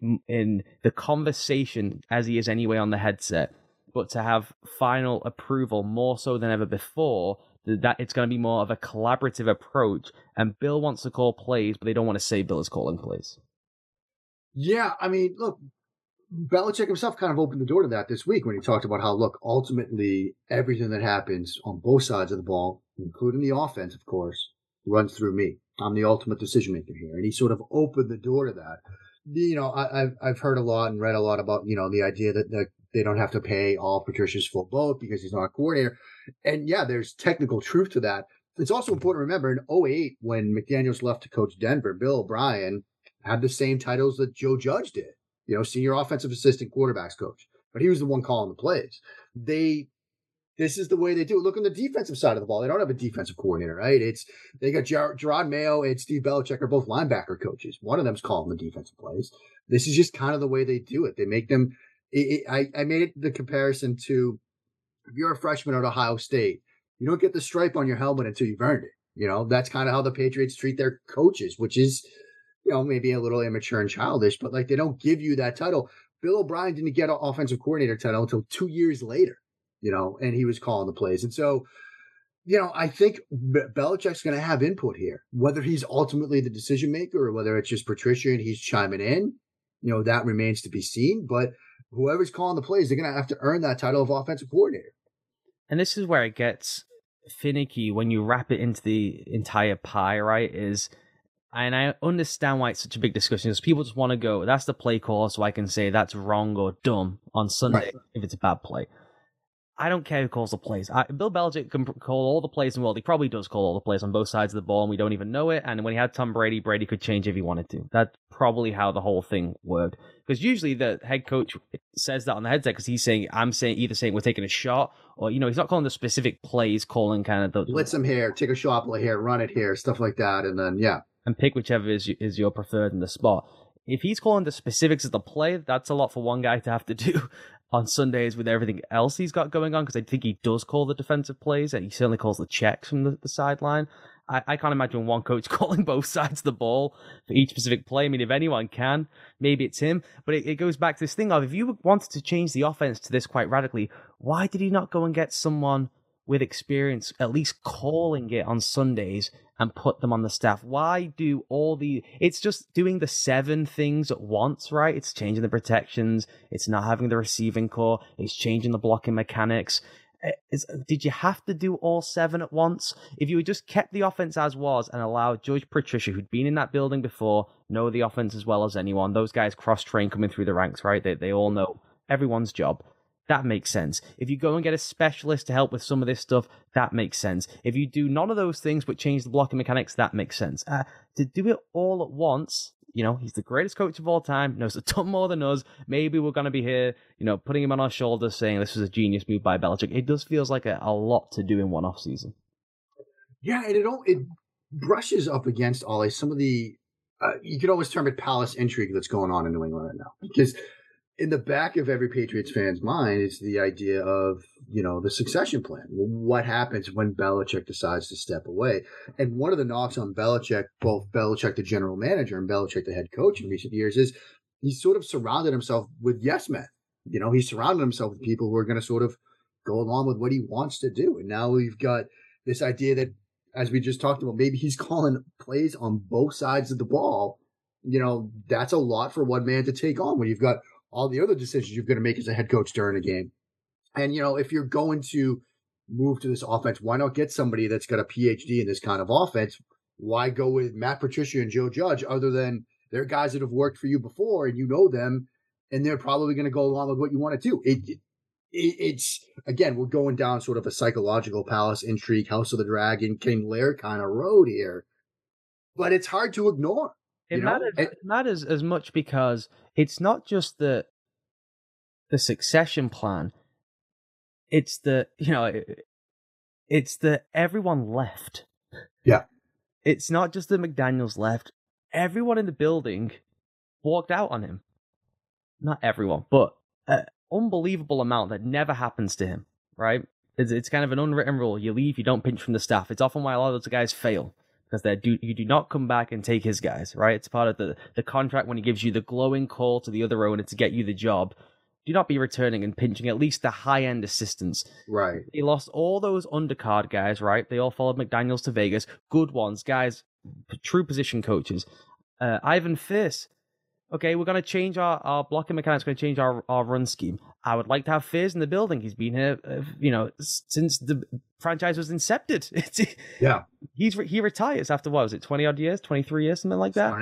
the conversation as he is anyway on the headset, but to have final approval more so than ever before, that it's going to be more of a collaborative approach, and Bill wants to call plays, but they don't want to say Bill is calling plays. Yeah, I mean, look, Belichick himself kind of opened the door to that this week when he talked about how, look, ultimately everything that happens on both sides of the ball, including the offense, of course, runs through me. I'm the ultimate decision maker here. And he sort of opened the door to that. You know, I've heard a lot and read a lot about, you know, the idea that they don't have to pay all Patricia's full boat because he's not a coordinator. And yeah, there's technical truth to that. It's also important to remember in 2008 when McDaniels left to coach Denver, Bill O'Brien had the same titles that Joe Judge did. You know, senior offensive assistant quarterbacks coach, but he was the one calling the plays. This is the way they do it. Look on the defensive side of the ball. They don't have a defensive coordinator, right? They got Gerard Mayo and Steve Belichick are both linebacker coaches. One of them's calling the defensive plays. This is just kind of the way they do it. They make them, I made it the comparison to, if you're a freshman at Ohio State, you don't get the stripe on your helmet until you've earned it. You know, that's kind of how the Patriots treat their coaches, which is, you know, maybe a little immature and childish, but like they don't give you that title. Bill O'Brien didn't get an offensive coordinator title until 2 years later, you know, and he was calling the plays. And so, you know, I think Belichick's going to have input here, whether he's ultimately the decision maker or whether it's just Patricia and he's chiming in, you know, that remains to be seen. But whoever's calling the plays, they're going to have to earn that title of offensive coordinator. And this is where it gets finicky when you wrap it into the entire pie, right? And I understand why it's such a big discussion, because people just want to go, that's the play call, so I can say that's wrong or dumb on Sunday if it's a bad play. I don't care who calls the plays. Bill Belichick can call all the plays in the world. He probably does call all the plays on both sides of the ball, and we don't even know it. And when he had Tom Brady, Brady could change if he wanted to. That's probably how the whole thing worked. Because usually the head coach says that on the headset, because he's saying, either saying we're taking a shot, or, you know, he's not calling the specific plays, calling kind of the... blitz him here, take a shot here, run it here, stuff like that, and then, yeah. And pick whichever is your preferred in the spot. If he's calling the specifics of the play, that's a lot for one guy to have to do on Sundays with everything else he's got going on, because I think he does call the defensive plays, and he certainly calls the checks from the sideline. I can't imagine one coach calling both sides of the ball for each specific play. I mean, if anyone can, maybe it's him. But it goes back to this thing of, if you wanted to change the offense to this quite radically, why did he not go and get someone with experience at least calling it on Sundays and put them on the staff? Why do all the... It's just doing the seven things at once, right? It's changing the protections. It's not having the receiving core. It's changing the blocking mechanics. Did you have to do all seven at once? If you had just kept the offense as was and allowed Judge, Patricia, who'd been in that building before, know the offense as well as anyone. Those guys cross-train coming through the ranks, right? They all know everyone's job. That makes sense. If you go and get a specialist to help with some of this stuff, that makes sense. If you do none of those things but change the blocking mechanics, that makes sense. To do it all at once... You know, he's the greatest coach of all time, knows a ton more than us. Maybe we're going to be here, you know, putting him on our shoulders saying this was a genius move by Belichick. It does feels like a lot to do in one off season. Yeah, and it brushes up against Ollie some of the, you could always term it palace intrigue that's going on in New England right now. Because in the back of every Patriots fan's mind, it's the idea of, you know, the succession plan. What happens when Belichick decides to step away? And one of the knocks on Belichick, both Belichick the general manager and Belichick the head coach in recent years, is he's sort of surrounded himself with yes men. You know, he's surrounded himself with people who are going to sort of go along with what he wants to do. And now we've got this idea that, as we just talked about, maybe he's calling plays on both sides of the ball. You know, that's a lot for one man to take on when you've got all the other decisions you're going to make as a head coach during a game. And, you know, if you're going to move to this offense, why not get somebody that's got a PhD in this kind of offense? Why go with Matt Patricia and Joe Judge, other than they're guys that have worked for you before and you know them, and they're probably going to go along with what you want to do. It's again, we're going down sort of a psychological palace intrigue, House of the Dragon, King Lear kind of road here, but it's hard to ignore. It matters as much because it's not just the succession plan. It's the everyone left. Yeah. It's not just the McDaniels left. Everyone in the building walked out on him. Not everyone, but an unbelievable amount that never happens to him, right? It's kind of an unwritten rule. You leave, you don't pinch from the staff. It's often why a lot of those guys fail. Because you do not come back and take his guys, right? It's part of the contract when he gives you the glowing call to the other owner to get you the job. Do not be returning and pinching at least the high-end assistants. Right. He lost all those undercard guys, right? They all followed McDaniels to Vegas. Good ones, guys, true position coaches. Ivan Fitz. Okay, we're going to change our blocking mechanics, going to change our run scheme. I would like to have Fizz in the building. He's been here, since the franchise was incepted. Yeah. He retires after, 20-odd years, 23 years, something like that?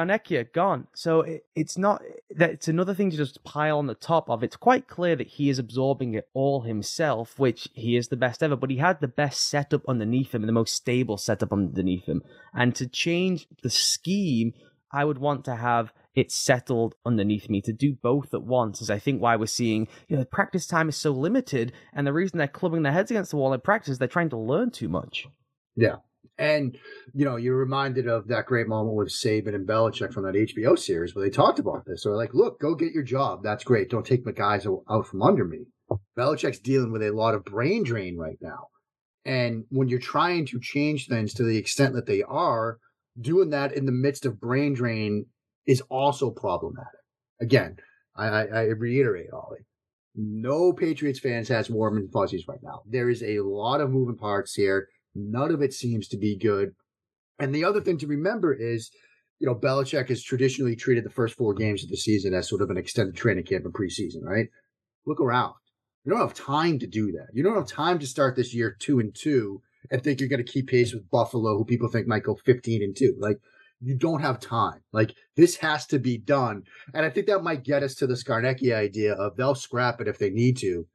Scarnecchia, gone. So it's not that it's another thing to just pile on the top of. It's quite clear that he is absorbing it all himself, which he is the best ever, but he had the best setup underneath him and the most stable setup underneath him. And to change the scheme... I would want to have it settled underneath me. To do both at once is, I think, why we're seeing, practice time is so limited, and the reason they're clubbing their heads against the wall in practice is they're trying to learn too much. Yeah. And, you're reminded of that great moment with Saban and Belichick from that HBO series where they talked about this. They're like, look, go get your job. That's great. Don't take my guys out from under me. Belichick's dealing with a lot of brain drain right now. And when you're trying to change things to the extent that they are, doing that in the midst of brain drain is also problematic. Again, I reiterate, Ollie, no Patriots fans has warm and fuzzies right now. There is a lot of moving parts here. None of it seems to be good. And the other thing to remember is, Belichick has traditionally treated the first four games of the season as sort of an extended training camp and preseason, right? Look around. You don't have time to do that. You don't have time to start this year 2-2. And think you're going to keep pace with Buffalo, who people think might go 15-2. Like, you don't have time. Like, this has to be done. And I think that might get us to the Scarnecchia idea of they'll scrap it if they need to,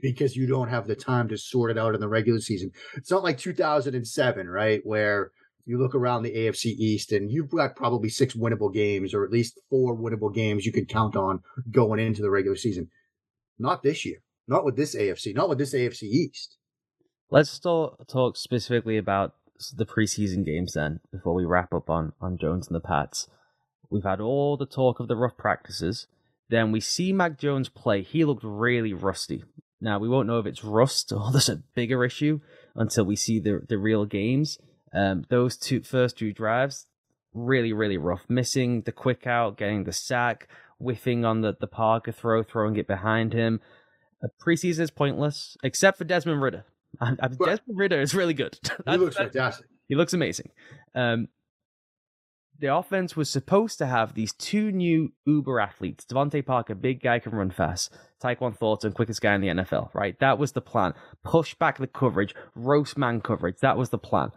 because you don't have the time to sort it out in the regular season. It's not like 2007, right, where you look around the AFC East and you've got probably 6 winnable games, or at least 4 winnable games you can count on going into the regular season. Not this year. Not with this AFC. Not with this AFC East. Let's talk specifically about the preseason games then, before we wrap up on Jones and the Pats. We've had all the talk of the rough practices. Then we see Mac Jones play. He looked really rusty. Now, we won't know if it's rust or there's a bigger issue until we see the real games. Those first two drives, really, really rough. Missing the quick out, getting the sack, whiffing on the Parker throw, throwing it behind him. Preseason is pointless, except for Desmond Ridder. Desmond Ridder is really good. He looks fantastic. He looks amazing. The offense was supposed to have these two new uber athletes. Devontae Parker, big guy, can run fast. Tyquan Thornton, quickest guy in the NFL, right? That was the plan. Push back the coverage, roast man coverage. That was the plan.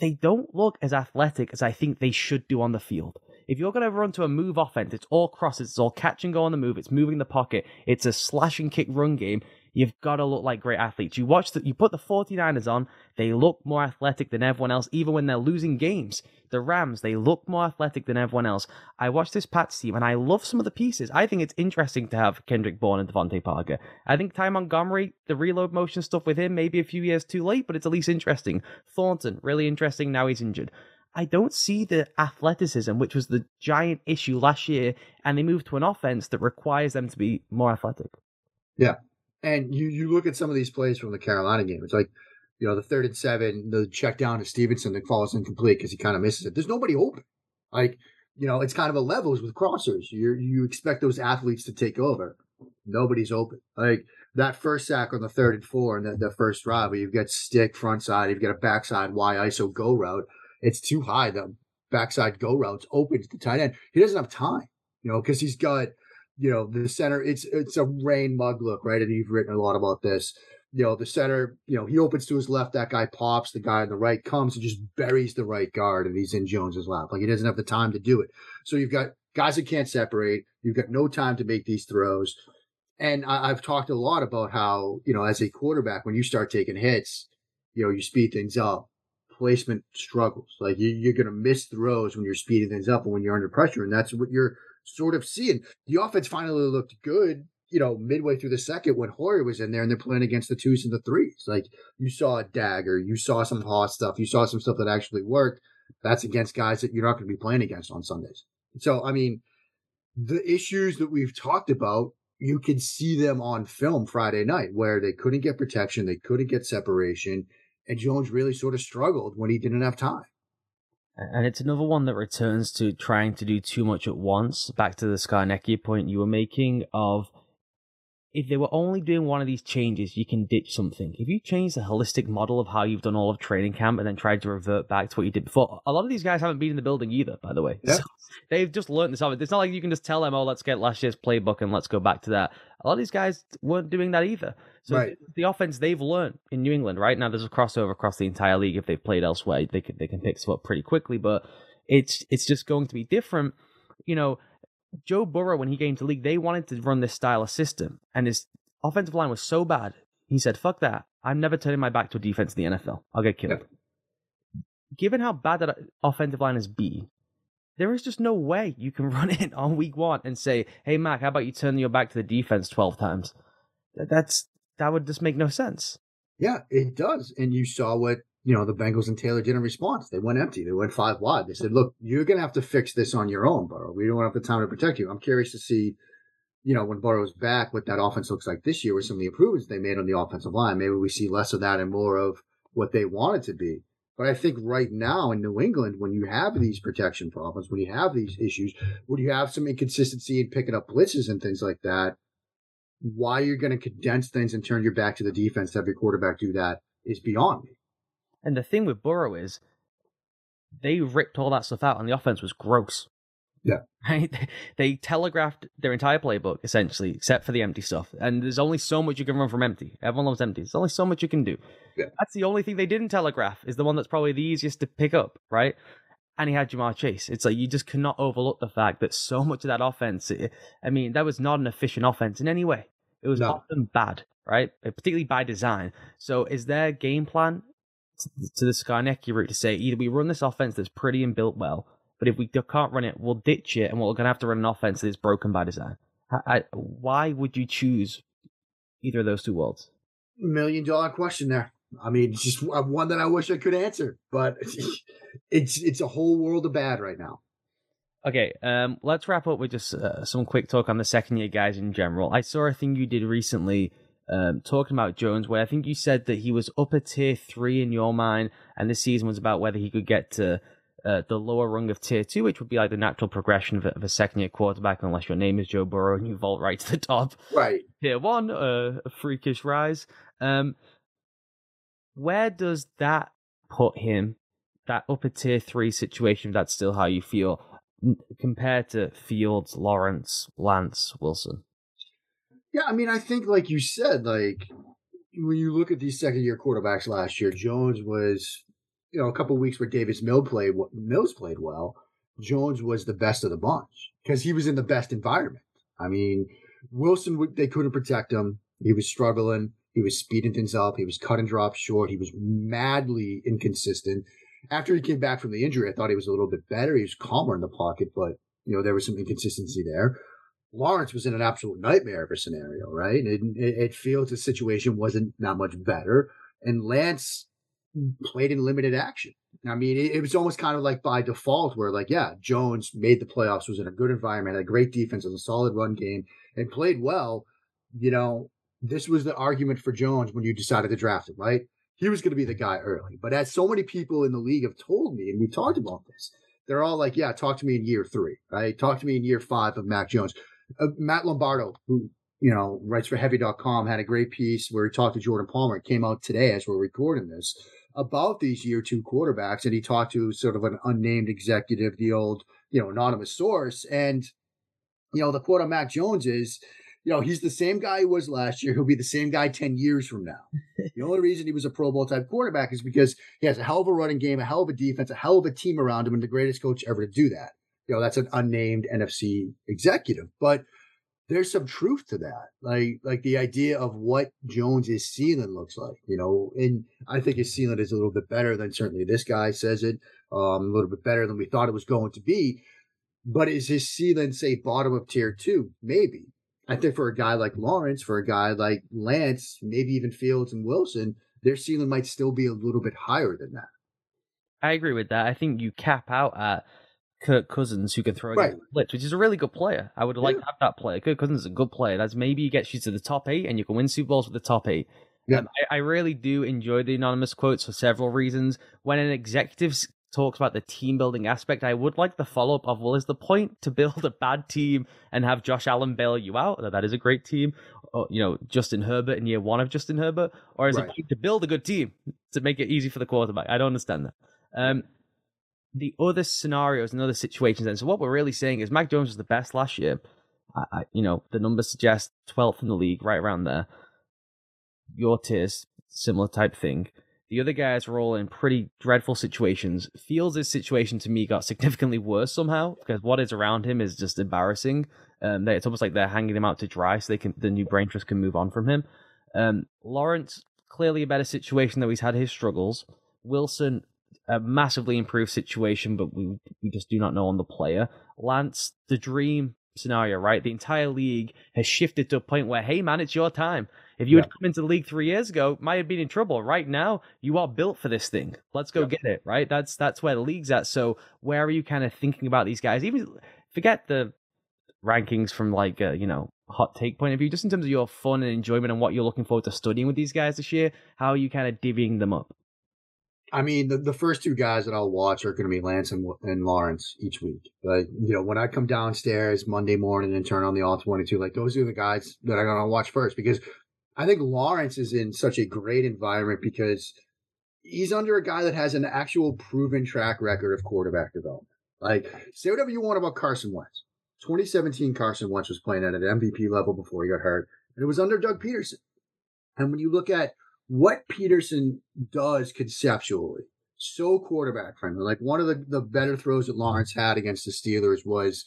They don't look as athletic as I think they should do on the field. If you're going to run to a move offense, it's all crosses, it's all catch and go on the move, it's moving the pocket, it's a slash and kick run game. You've got to look like great athletes. You put the 49ers on, they look more athletic than everyone else, even when they're losing games. The Rams, they look more athletic than everyone else. I watched this Pats team, and I love some of the pieces. I think it's interesting to have Kendrick Bourne and Devontae Parker. I think Ty Montgomery, the reload motion stuff with him, maybe a few years too late, but it's at least interesting. Thornton, really interesting, now he's injured. I don't see the athleticism, which was the giant issue last year, and they moved to an offense that requires them to be more athletic. Yeah. And you look at some of these plays from the Carolina game. It's like, you know, the 3rd and 7, the check down to Stevenson that falls incomplete because he kind of misses it. There's nobody open. Like, you know, it's kind of a levels with crossers. You expect those athletes to take over. Nobody's open. Like that first sack on the 3rd and 4 and the first drive where you've got stick front side, you've got a backside Y ISO go route. It's too high. The backside go route's open to the tight end. He doesn't have time, you know, because he's got – you know, the center, it's a rain mug look, right? And you've written a lot about this. You know, the center, you know, he opens to his left. That guy pops. The guy on the right comes and just buries the right guard, and he's in Jones's lap. Like, he doesn't have the time to do it. So you've got guys that can't separate. You've got no time to make these throws. And I've talked a lot about how, you know, as a quarterback, when you start taking hits, you know, you speed things up. Placement struggles. Like, you're going to miss throws when you're speeding things up and when you're under pressure. And that's what you're sort of seeing. The offense finally looked good, you know, midway through the second when Hoyer was in there and they're playing against the 2s and the 3s. Like, you saw a dagger, you saw some hot stuff, you saw some stuff that actually worked. That's against guys that you're not going to be playing against on Sundays. So, I mean, the issues that we've talked about, you can see them on film Friday night where they couldn't get protection, they couldn't get separation, and Jones really sort of struggled when he didn't have time. And it's another one that returns to trying to do too much at once. Back to the Scarnecchia point you were making of if they were only doing one of these changes, you can ditch something. If you change the holistic model of how you've done all of training camp and then tried to revert back to what you did before, a lot of these guys haven't been in the building either, by the way. Yeah. So they've just learned this. It's not like you can just tell them, oh, let's get last year's playbook and let's go back to that. A lot of these guys weren't doing that either. So right. The offense they've learned in New England right now, there's a crossover across the entire league. If they've played elsewhere, they can pick this up pretty quickly, but it's just going to be different. You know, Joe Burrow, when he came to league, they wanted to run this style of system, and his offensive line was so bad. He said, fuck that. I'm never turning my back to a defense in the NFL. I'll get killed. Yeah. Given how bad that offensive line has been, there is just no way you can run in on week 1 and say, hey, Mac, how about you turn your back to the defense 12 times? That would just make no sense. Yeah, it does. And you saw what, you know, the Bengals and Taylor did in response. They went empty. They went 5 wide. They said, look, you're going to have to fix this on your own, Burrow. We don't have the time to protect you. I'm curious to see, you know, when Burrow's back, what that offense looks like this year with some of the improvements they made on the offensive line. Maybe we see less of that and more of what they want it to be. But I think right now in New England, when you have these protection problems, when you have these issues, when you have some inconsistency in picking up blitzes and things like that, why you're going to condense things and turn your back to the defense to have your quarterback do that is beyond me. And the thing with Burrow is they ripped all that stuff out, and the offense was gross. Yeah. Right? They telegraphed their entire playbook, essentially, except for the empty stuff. And there's only so much you can run from empty. Everyone loves empty. There's only so much you can do. Yeah. That's the only thing they didn't telegraph, is the one that's probably the easiest to pick up, right? And he had Jamar Chase. It's like you just cannot overlook the fact that so much of that offense, I mean, that was not an efficient offense in any way. It was often bad, right? Particularly by design. So is their game plan to the Scarnecchia route to say, either we run this offense that's pretty and built well, but if we can't run it, we'll ditch it, and we're going to have to run an offense that is broken by design. Why would you choose either of those two worlds? $1 million question there. I mean, it's just one that I wish I could answer, but it's a whole world of bad right now. Okay, let's wrap up with just some quick talk on the second-year guys in general. I saw a thing you did recently talking about Jones, where I think you said that he was upper tier 3 in your mind, and this season was about whether he could get to the lower rung of tier 2, which would be like the natural progression of a second-year quarterback, unless your name is Joe Burrow and you vault right to the top. Right. Tier 1, a freakish rise. Where does that put him, that upper tier 3 situation, if that's still how you feel, compared to Fields, Lawrence, Lance, Wilson? Yeah, I mean, I think like you said, like when you look at these second-year quarterbacks last year, Jones was, you know, a couple of weeks where Davis Mills played well. Jones was the best of the bunch because he was in the best environment. I mean, Wilson, they couldn't protect him. He was struggling. He was speeding things up. He was cutting drops short. He was madly inconsistent. After he came back from the injury, I thought he was a little bit better. He was calmer in the pocket, but, you know, there was some inconsistency there. Lawrence was in an absolute nightmare of a scenario, right? And it feels the situation wasn't that much better. And Lance played in limited action. I mean, it was almost kind of like by default where, like, yeah, Jones made the playoffs, was in a good environment, had a great defense, was a solid run game, and played well. You know, this was the argument for Jones when you decided to draft him, right? He was going to be the guy early. But as so many people in the league have told me, and we've talked about this, they're all like, yeah, talk to me in year 3, right? Talk to me in year 5 of Mac Jones. Matt Lombardo, who, you know, writes for Heavy.com, had a great piece where he talked to Jordan Palmer. It came out today as we're recording this about these year 2 quarterbacks. And he talked to sort of an unnamed executive, the old, you know, anonymous source. And, you know, the quote on Mac Jones is, you know, he's the same guy he was last year. He'll be the same guy 10 years from now. The only reason he was a Pro Bowl type quarterback is because he has a hell of a running game, a hell of a defense, a hell of a team around him, and the greatest coach ever to do that. You know, that's an unnamed NFC executive. But there's some truth to that. Like the idea of what Jones' ceiling looks like, you know, and I think his ceiling is a little bit better than certainly this guy says it, a little bit better than we thought it was going to be. But is his ceiling, say, bottom of tier 2? Maybe. I think for a guy like Lawrence, for a guy like Lance, maybe even Fields and Wilson, their ceiling might still be a little bit higher than that. I agree with that. I think you cap out at Kirk Cousins, who can throw against the blitz, which is a really good player. I would like to have that player. Kirk Cousins is a good player. That's maybe he gets you to the top 8 and you can win Super Bowls with the top 8. Yeah. I really do enjoy the anonymous quotes for several reasons. When an executive talks about the team building aspect, I would like the follow up of, well, is the point to build a bad team and have Josh Allen bail you out? That is a great team. Or, you know, Justin Herbert in year 1 of Justin Herbert, or is it point to build a good team to make it easy for the quarterback? I don't understand that. The other scenarios and other situations. And so what we're really saying is Mac Jones was the best last year. You know, the numbers suggest 12th in the league, right around there. Your tiers, similar type thing. The other guys were all in pretty dreadful situations. Fields' situation, to me, got significantly worse somehow, because what is around him is just embarrassing. It's almost like they're hanging him out to dry so the new brain trust can move on from him. Lawrence, clearly a better situation, though he's had his struggles. Wilson, a massively improved situation, but we just do not know on the player. Lance, the dream scenario, right? The entire league has shifted to a point where, hey, man, it's your time. If you had come into the league 3 years ago, might have been in trouble. Right now, you are built for this thing. Let's go get it, right? That's where the league's at. So where are you kind of thinking about these guys? Even forget the rankings from like a, you know, hot take point of view, just in terms of your fun and enjoyment and what you're looking forward to studying with these guys this year. How are you kind of divvying them up? I mean, the first two guys that I'll watch are going to be Lance and Lawrence each week. Like, you know, when I come downstairs Monday morning and turn on the All-22, like those are the guys that I'm going to watch first, because I think Lawrence is in such a great environment because he's under a guy that has an actual proven track record of quarterback development. Like, say whatever you want about Carson Wentz. 2017 Carson Wentz was playing at an MVP level before he got hurt, and it was under Doug Peterson. And when you look at what Peterson does conceptually, so quarterback friendly. Like, one of the better throws that Lawrence had against the Steelers was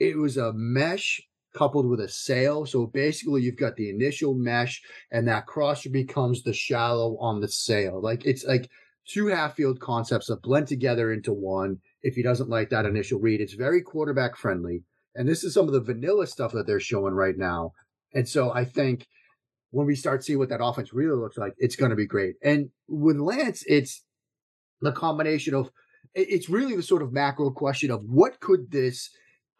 a mesh coupled with a sail. So basically you've got the initial mesh and that crosser becomes the shallow on the sail. Like, it's like two half field concepts that blend together into one. If he doesn't like that initial read, it's very quarterback friendly. And this is some of the vanilla stuff that they're showing right now. And so I think when we start seeing what that offense really looks like, it's going to be great. And with Lance, it's the combination of it's really the sort of macro question of what could this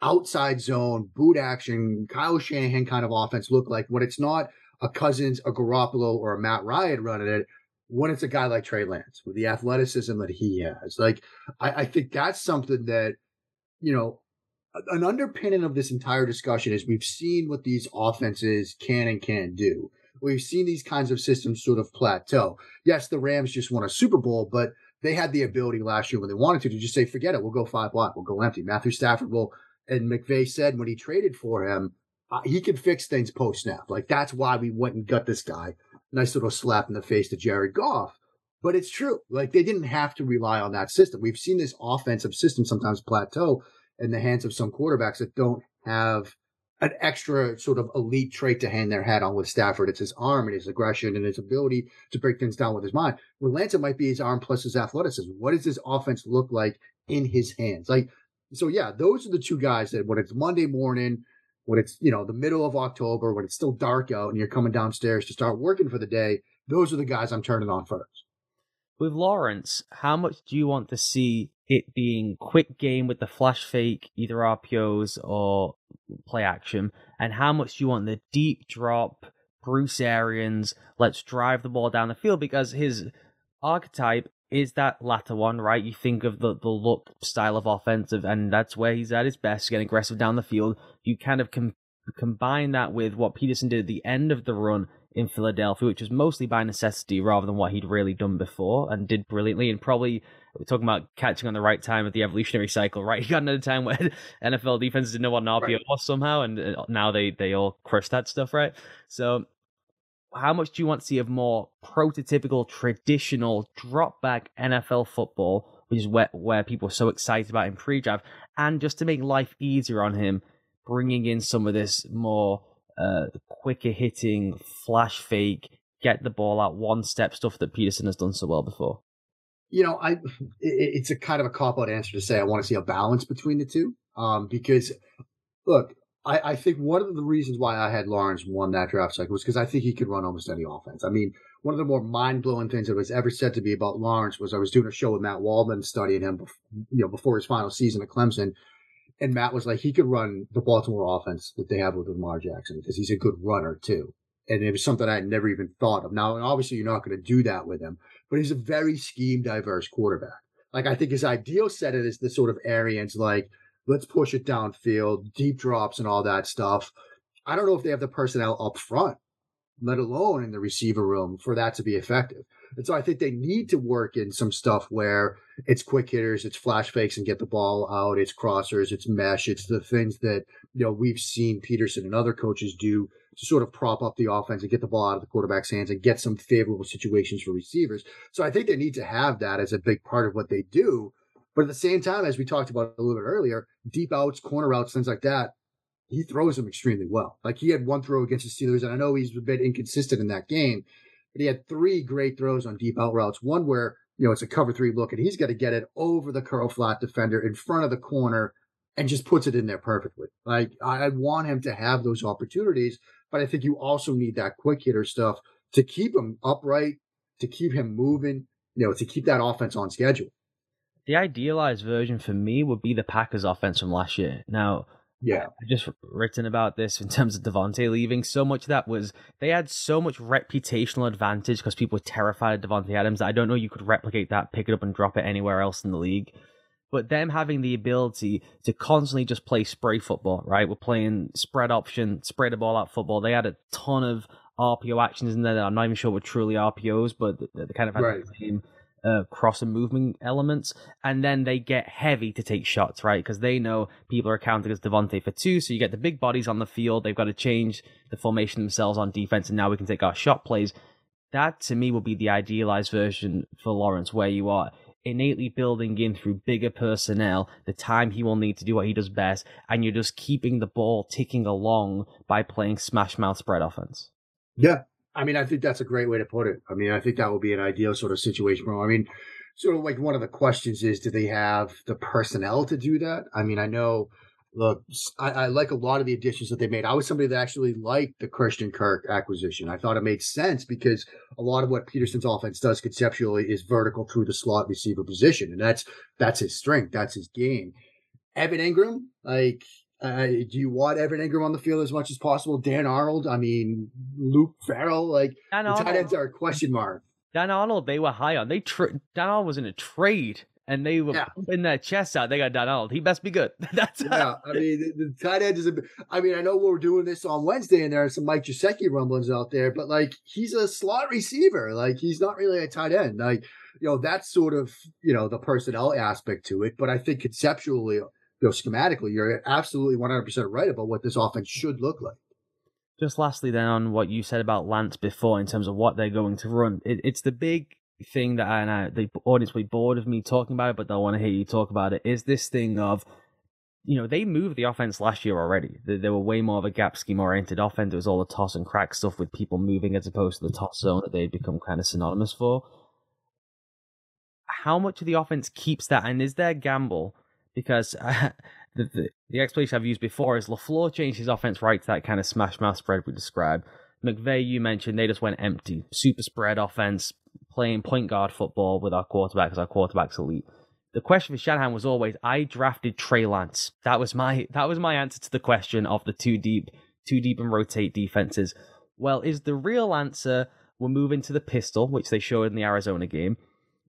outside zone, boot action, Kyle Shanahan kind of offense look like when it's not a Cousins, a Garoppolo, or a Matt Ryan running it, when it's a guy like Trey Lance with the athleticism that he has. Like, I think that's something that, you know, an underpinning of this entire discussion is we've seen what these offenses can and can't do. We've seen these kinds of systems sort of plateau. Yes, the Rams just won a Super Bowl, but they had the ability last year when they wanted to just say, forget it, we'll go five wide, we'll go empty. Matthew Stafford will, and McVay said when he traded for him, he could fix things post-snap. Like, that's why we went and got this guy. Nice little slap in the face to Jared Goff. But it's true. Like, they didn't have to rely on that system. We've seen this offensive system sometimes plateau in the hands of some quarterbacks that don't have an extra sort of elite trait to hang their hat on with Stafford. It's his arm and his aggression and his ability to break things down with his mind. With Lance, it might be his arm plus his athleticism. What does this offense look like in his hands? Like, so yeah, those are the two guys that when it's Monday morning, when it's, you know, the middle of October, when it's still dark out and you're coming downstairs to start working for the day, those are the guys I'm turning on first. With Lawrence, how much do you want to see it being quick game with the flash fake, either RPOs or play action? And how much do you want the deep drop, Bruce Arians, let's drive the ball down the field? Because his archetype is that latter one, right? You think of the look style of offensive, and that's where he's at his best, getting aggressive down the field. You kind of combine that with what Peterson did at the end of the run in Philadelphia, which was mostly by necessity rather than what he'd really done before and did brilliantly. And probably, we're talking about catching on the right time of the evolutionary cycle, right? He got another time where NFL defenses didn't know what an RPO was somehow, and now they all crush that stuff, right? So how much do you want to see of more prototypical, traditional, drop-back NFL football, which is where people are so excited about in pre-draft, and just to make life easier on him, bringing in some of this more quicker-hitting, flash-fake, get-the-ball-out, one-step stuff that Peterson has done so well before? You know, it's a kind of a cop-out answer to say I want to see a balance between the two, because, look, I think one of the reasons why I had Lawrence won that draft cycle was because I think he could run almost any offense. I mean, one of the more mind-blowing things that was ever said to me about Lawrence was I was doing a show with Matt Waldman studying him before his final season at Clemson, and Matt was like, he could run the Baltimore offense that they have with Lamar Jackson because he's a good runner too. And it was something I had never even thought of. Now, and obviously you're not going to do that with him, but he's a very scheme-diverse quarterback. Like, I think his ideal setting is the sort of Arians, like, let's push it downfield, deep drops and all that stuff. I don't know if they have the personnel up front, let alone in the receiver room, for that to be effective. And so I think they need to work in some stuff where it's quick hitters, it's flash fakes and get the ball out, it's crossers, it's mesh, it's the things that, you know, we've seen Peterson and other coaches do to sort of prop up the offense and get the ball out of the quarterback's hands and get some favorable situations for receivers. So I think they need to have that as a big part of what they do. But at the same time, as we talked about a little bit earlier, deep outs, corner outs, things like that, he throws them extremely well. Like, he had one throw against the Steelers, and I know he's a bit inconsistent in that game, but he had three great throws on deep out routes. One where, you know, it's a cover three look, and he's got to get it over the curl flat defender in front of the corner and just puts it in there perfectly. Like, I want him to have those opportunities, but I think you also need that quick hitter stuff to keep him upright, to keep him moving, you know, to keep that offense on schedule. The idealized version for me would be the Packers offense from last year. Now, yeah, I've just written about this in terms of Devontae leaving. So much of that was they had so much reputational advantage because people were terrified of Devontae Adams. I don't know you could replicate that, pick it up and drop it anywhere else in the league. But them having the ability to constantly just play spray football, right? We're playing spread option, spray the ball out football. They had a ton of RPO actions in there that I'm not even sure were truly RPOs, but they kind of had the same cross and movement elements, and then they get heavy to take shots, right? Because they know people are counting as Devontae for two, so you get the big bodies on the field. They've got to change the formation themselves on defense, and now we can take our shot plays. That, to me, will be the idealized version for Lawrence, where you are innately building in through bigger personnel the time he will need to do what he does best, and you're just keeping the ball ticking along by playing smash mouth spread offense. Yeah. I mean, I think that's a great way to put it. I mean, I think that would be an ideal sort of situation. I mean, sort of like one of the questions is, do they have the personnel to do that? I mean, I know Look, I like a lot of the additions that they made. I was somebody that actually liked the Christian Kirk acquisition. I thought it made sense because a lot of what Peterson's offense does conceptually is vertical through the slot receiver position, and that's his strength. That's his game. Evan Engram, like, do you want Evan Engram on the field as much as possible? Dan Arnold, I mean, Luke Farrell, like, Dan the Arnold. Tight ends are a question mark. Dan Arnold, they were high on. Dan Arnold was in a trade. And they were pumping their chest out. They got Donald. He best be good. That's I mean, the tight end is a – I mean, I know we're doing this on Wednesday, and there are some Mike Gesicki rumblings out there, but, like, he's a slot receiver. Like, he's not really a tight end. Like, you know, that's sort of, you know, the personnel aspect to it. But I think conceptually, you know, schematically, you're absolutely 100% right about what this offense should look like. Just lastly, then, on what you said about Lance before in terms of what they're going to run, it's the big – thing that the audience will be bored of me talking about it, but they'll want to hear you talk about it, is this thing of, you know, they moved the offense last year already. They were way more of a gap scheme oriented offense. It was all the toss and crack stuff with people moving as opposed to the toss zone that they'd become kind of synonymous for. How much of the offense keeps that, and is there a gamble? Because the explanation I've used before is LaFleur changed his offense right to that kind of smash mouth spread we described. McVay, you mentioned they just went empty. Super spread offense, playing point guard football with our quarterback, because our quarterback's elite. The question for Shanahan was always, I drafted Trey Lance. That was my answer to the question of the two deep and rotate defenses. Well, is the real answer we're moving to the pistol, which they showed in the Arizona game,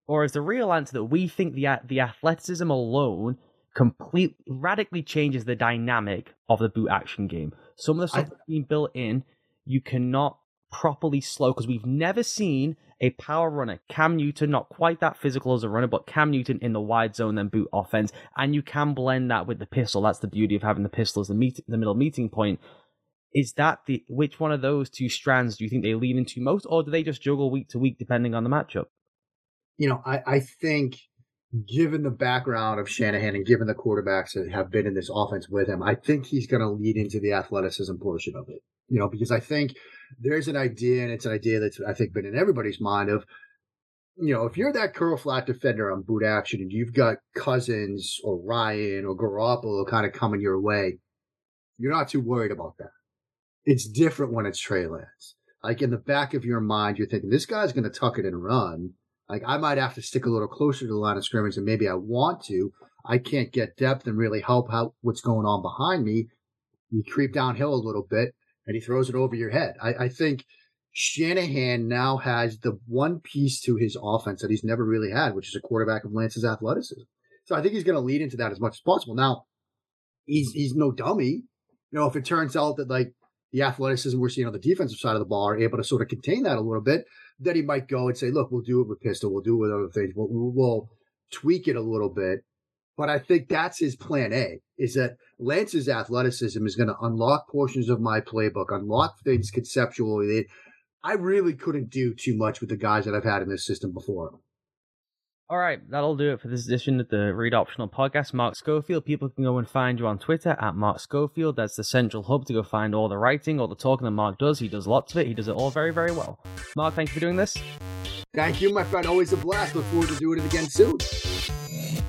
or is the real answer that we think the athleticism alone completely radically changes the dynamic of the boot action game? Some of the stuff that's being built in, you cannot properly slow, because we've never seen a power runner, Cam Newton, not quite that physical as a runner, but Cam Newton in the wide zone, then boot offense, and you can blend that with the pistol. That's the beauty of having the pistol as the middle meeting point. Is that which one of those two strands do you think they lean into most, or do they just juggle week to week depending on the matchup? You know, I think given the background of Shanahan and given the quarterbacks that have been in this offense with him, I think he's going to lead into the athleticism portion of it. You know, because I think there's an idea, and it's an idea that's, I think, been in everybody's mind of, you know, if you're that curl flat defender on boot action and you've got Cousins or Ryan or Garoppolo kind of coming your way, you're not too worried about that. It's different when it's Trey Lance. Like, in the back of your mind, you're thinking, this guy's going to tuck it and run. Like, I might have to stick a little closer to the line of scrimmage than maybe I want to. I can't get depth and really help out what's going on behind me. You creep downhill a little bit, and he throws it over your head. I think Shanahan now has the one piece to his offense that he's never really had, which is a quarterback of Lance's athleticism. So I think he's going to lead into that as much as possible. Now, he's no dummy. You know, if it turns out that, like, the athleticism we're seeing on the defensive side of the ball are able to sort of contain that a little bit, then he might go and say, look, we'll do it with pistol. We'll do it with other things. We'll tweak it a little bit. But I think that's his plan A, is that Lance's athleticism is going to unlock portions of my playbook, unlock things conceptually that I really couldn't do too much with the guys that I've had in this system before. All right, that'll do it for this edition of the Read Optional Podcast. Mark Schofield, people can go and find you on Twitter at Mark Schofield. That's the central hub to go find all the writing, all the talking that Mark does. He does lots of it. He does it all very, very well. Mark, thank you for doing this. Thank you, my friend. Always a blast. Look forward to doing it again soon.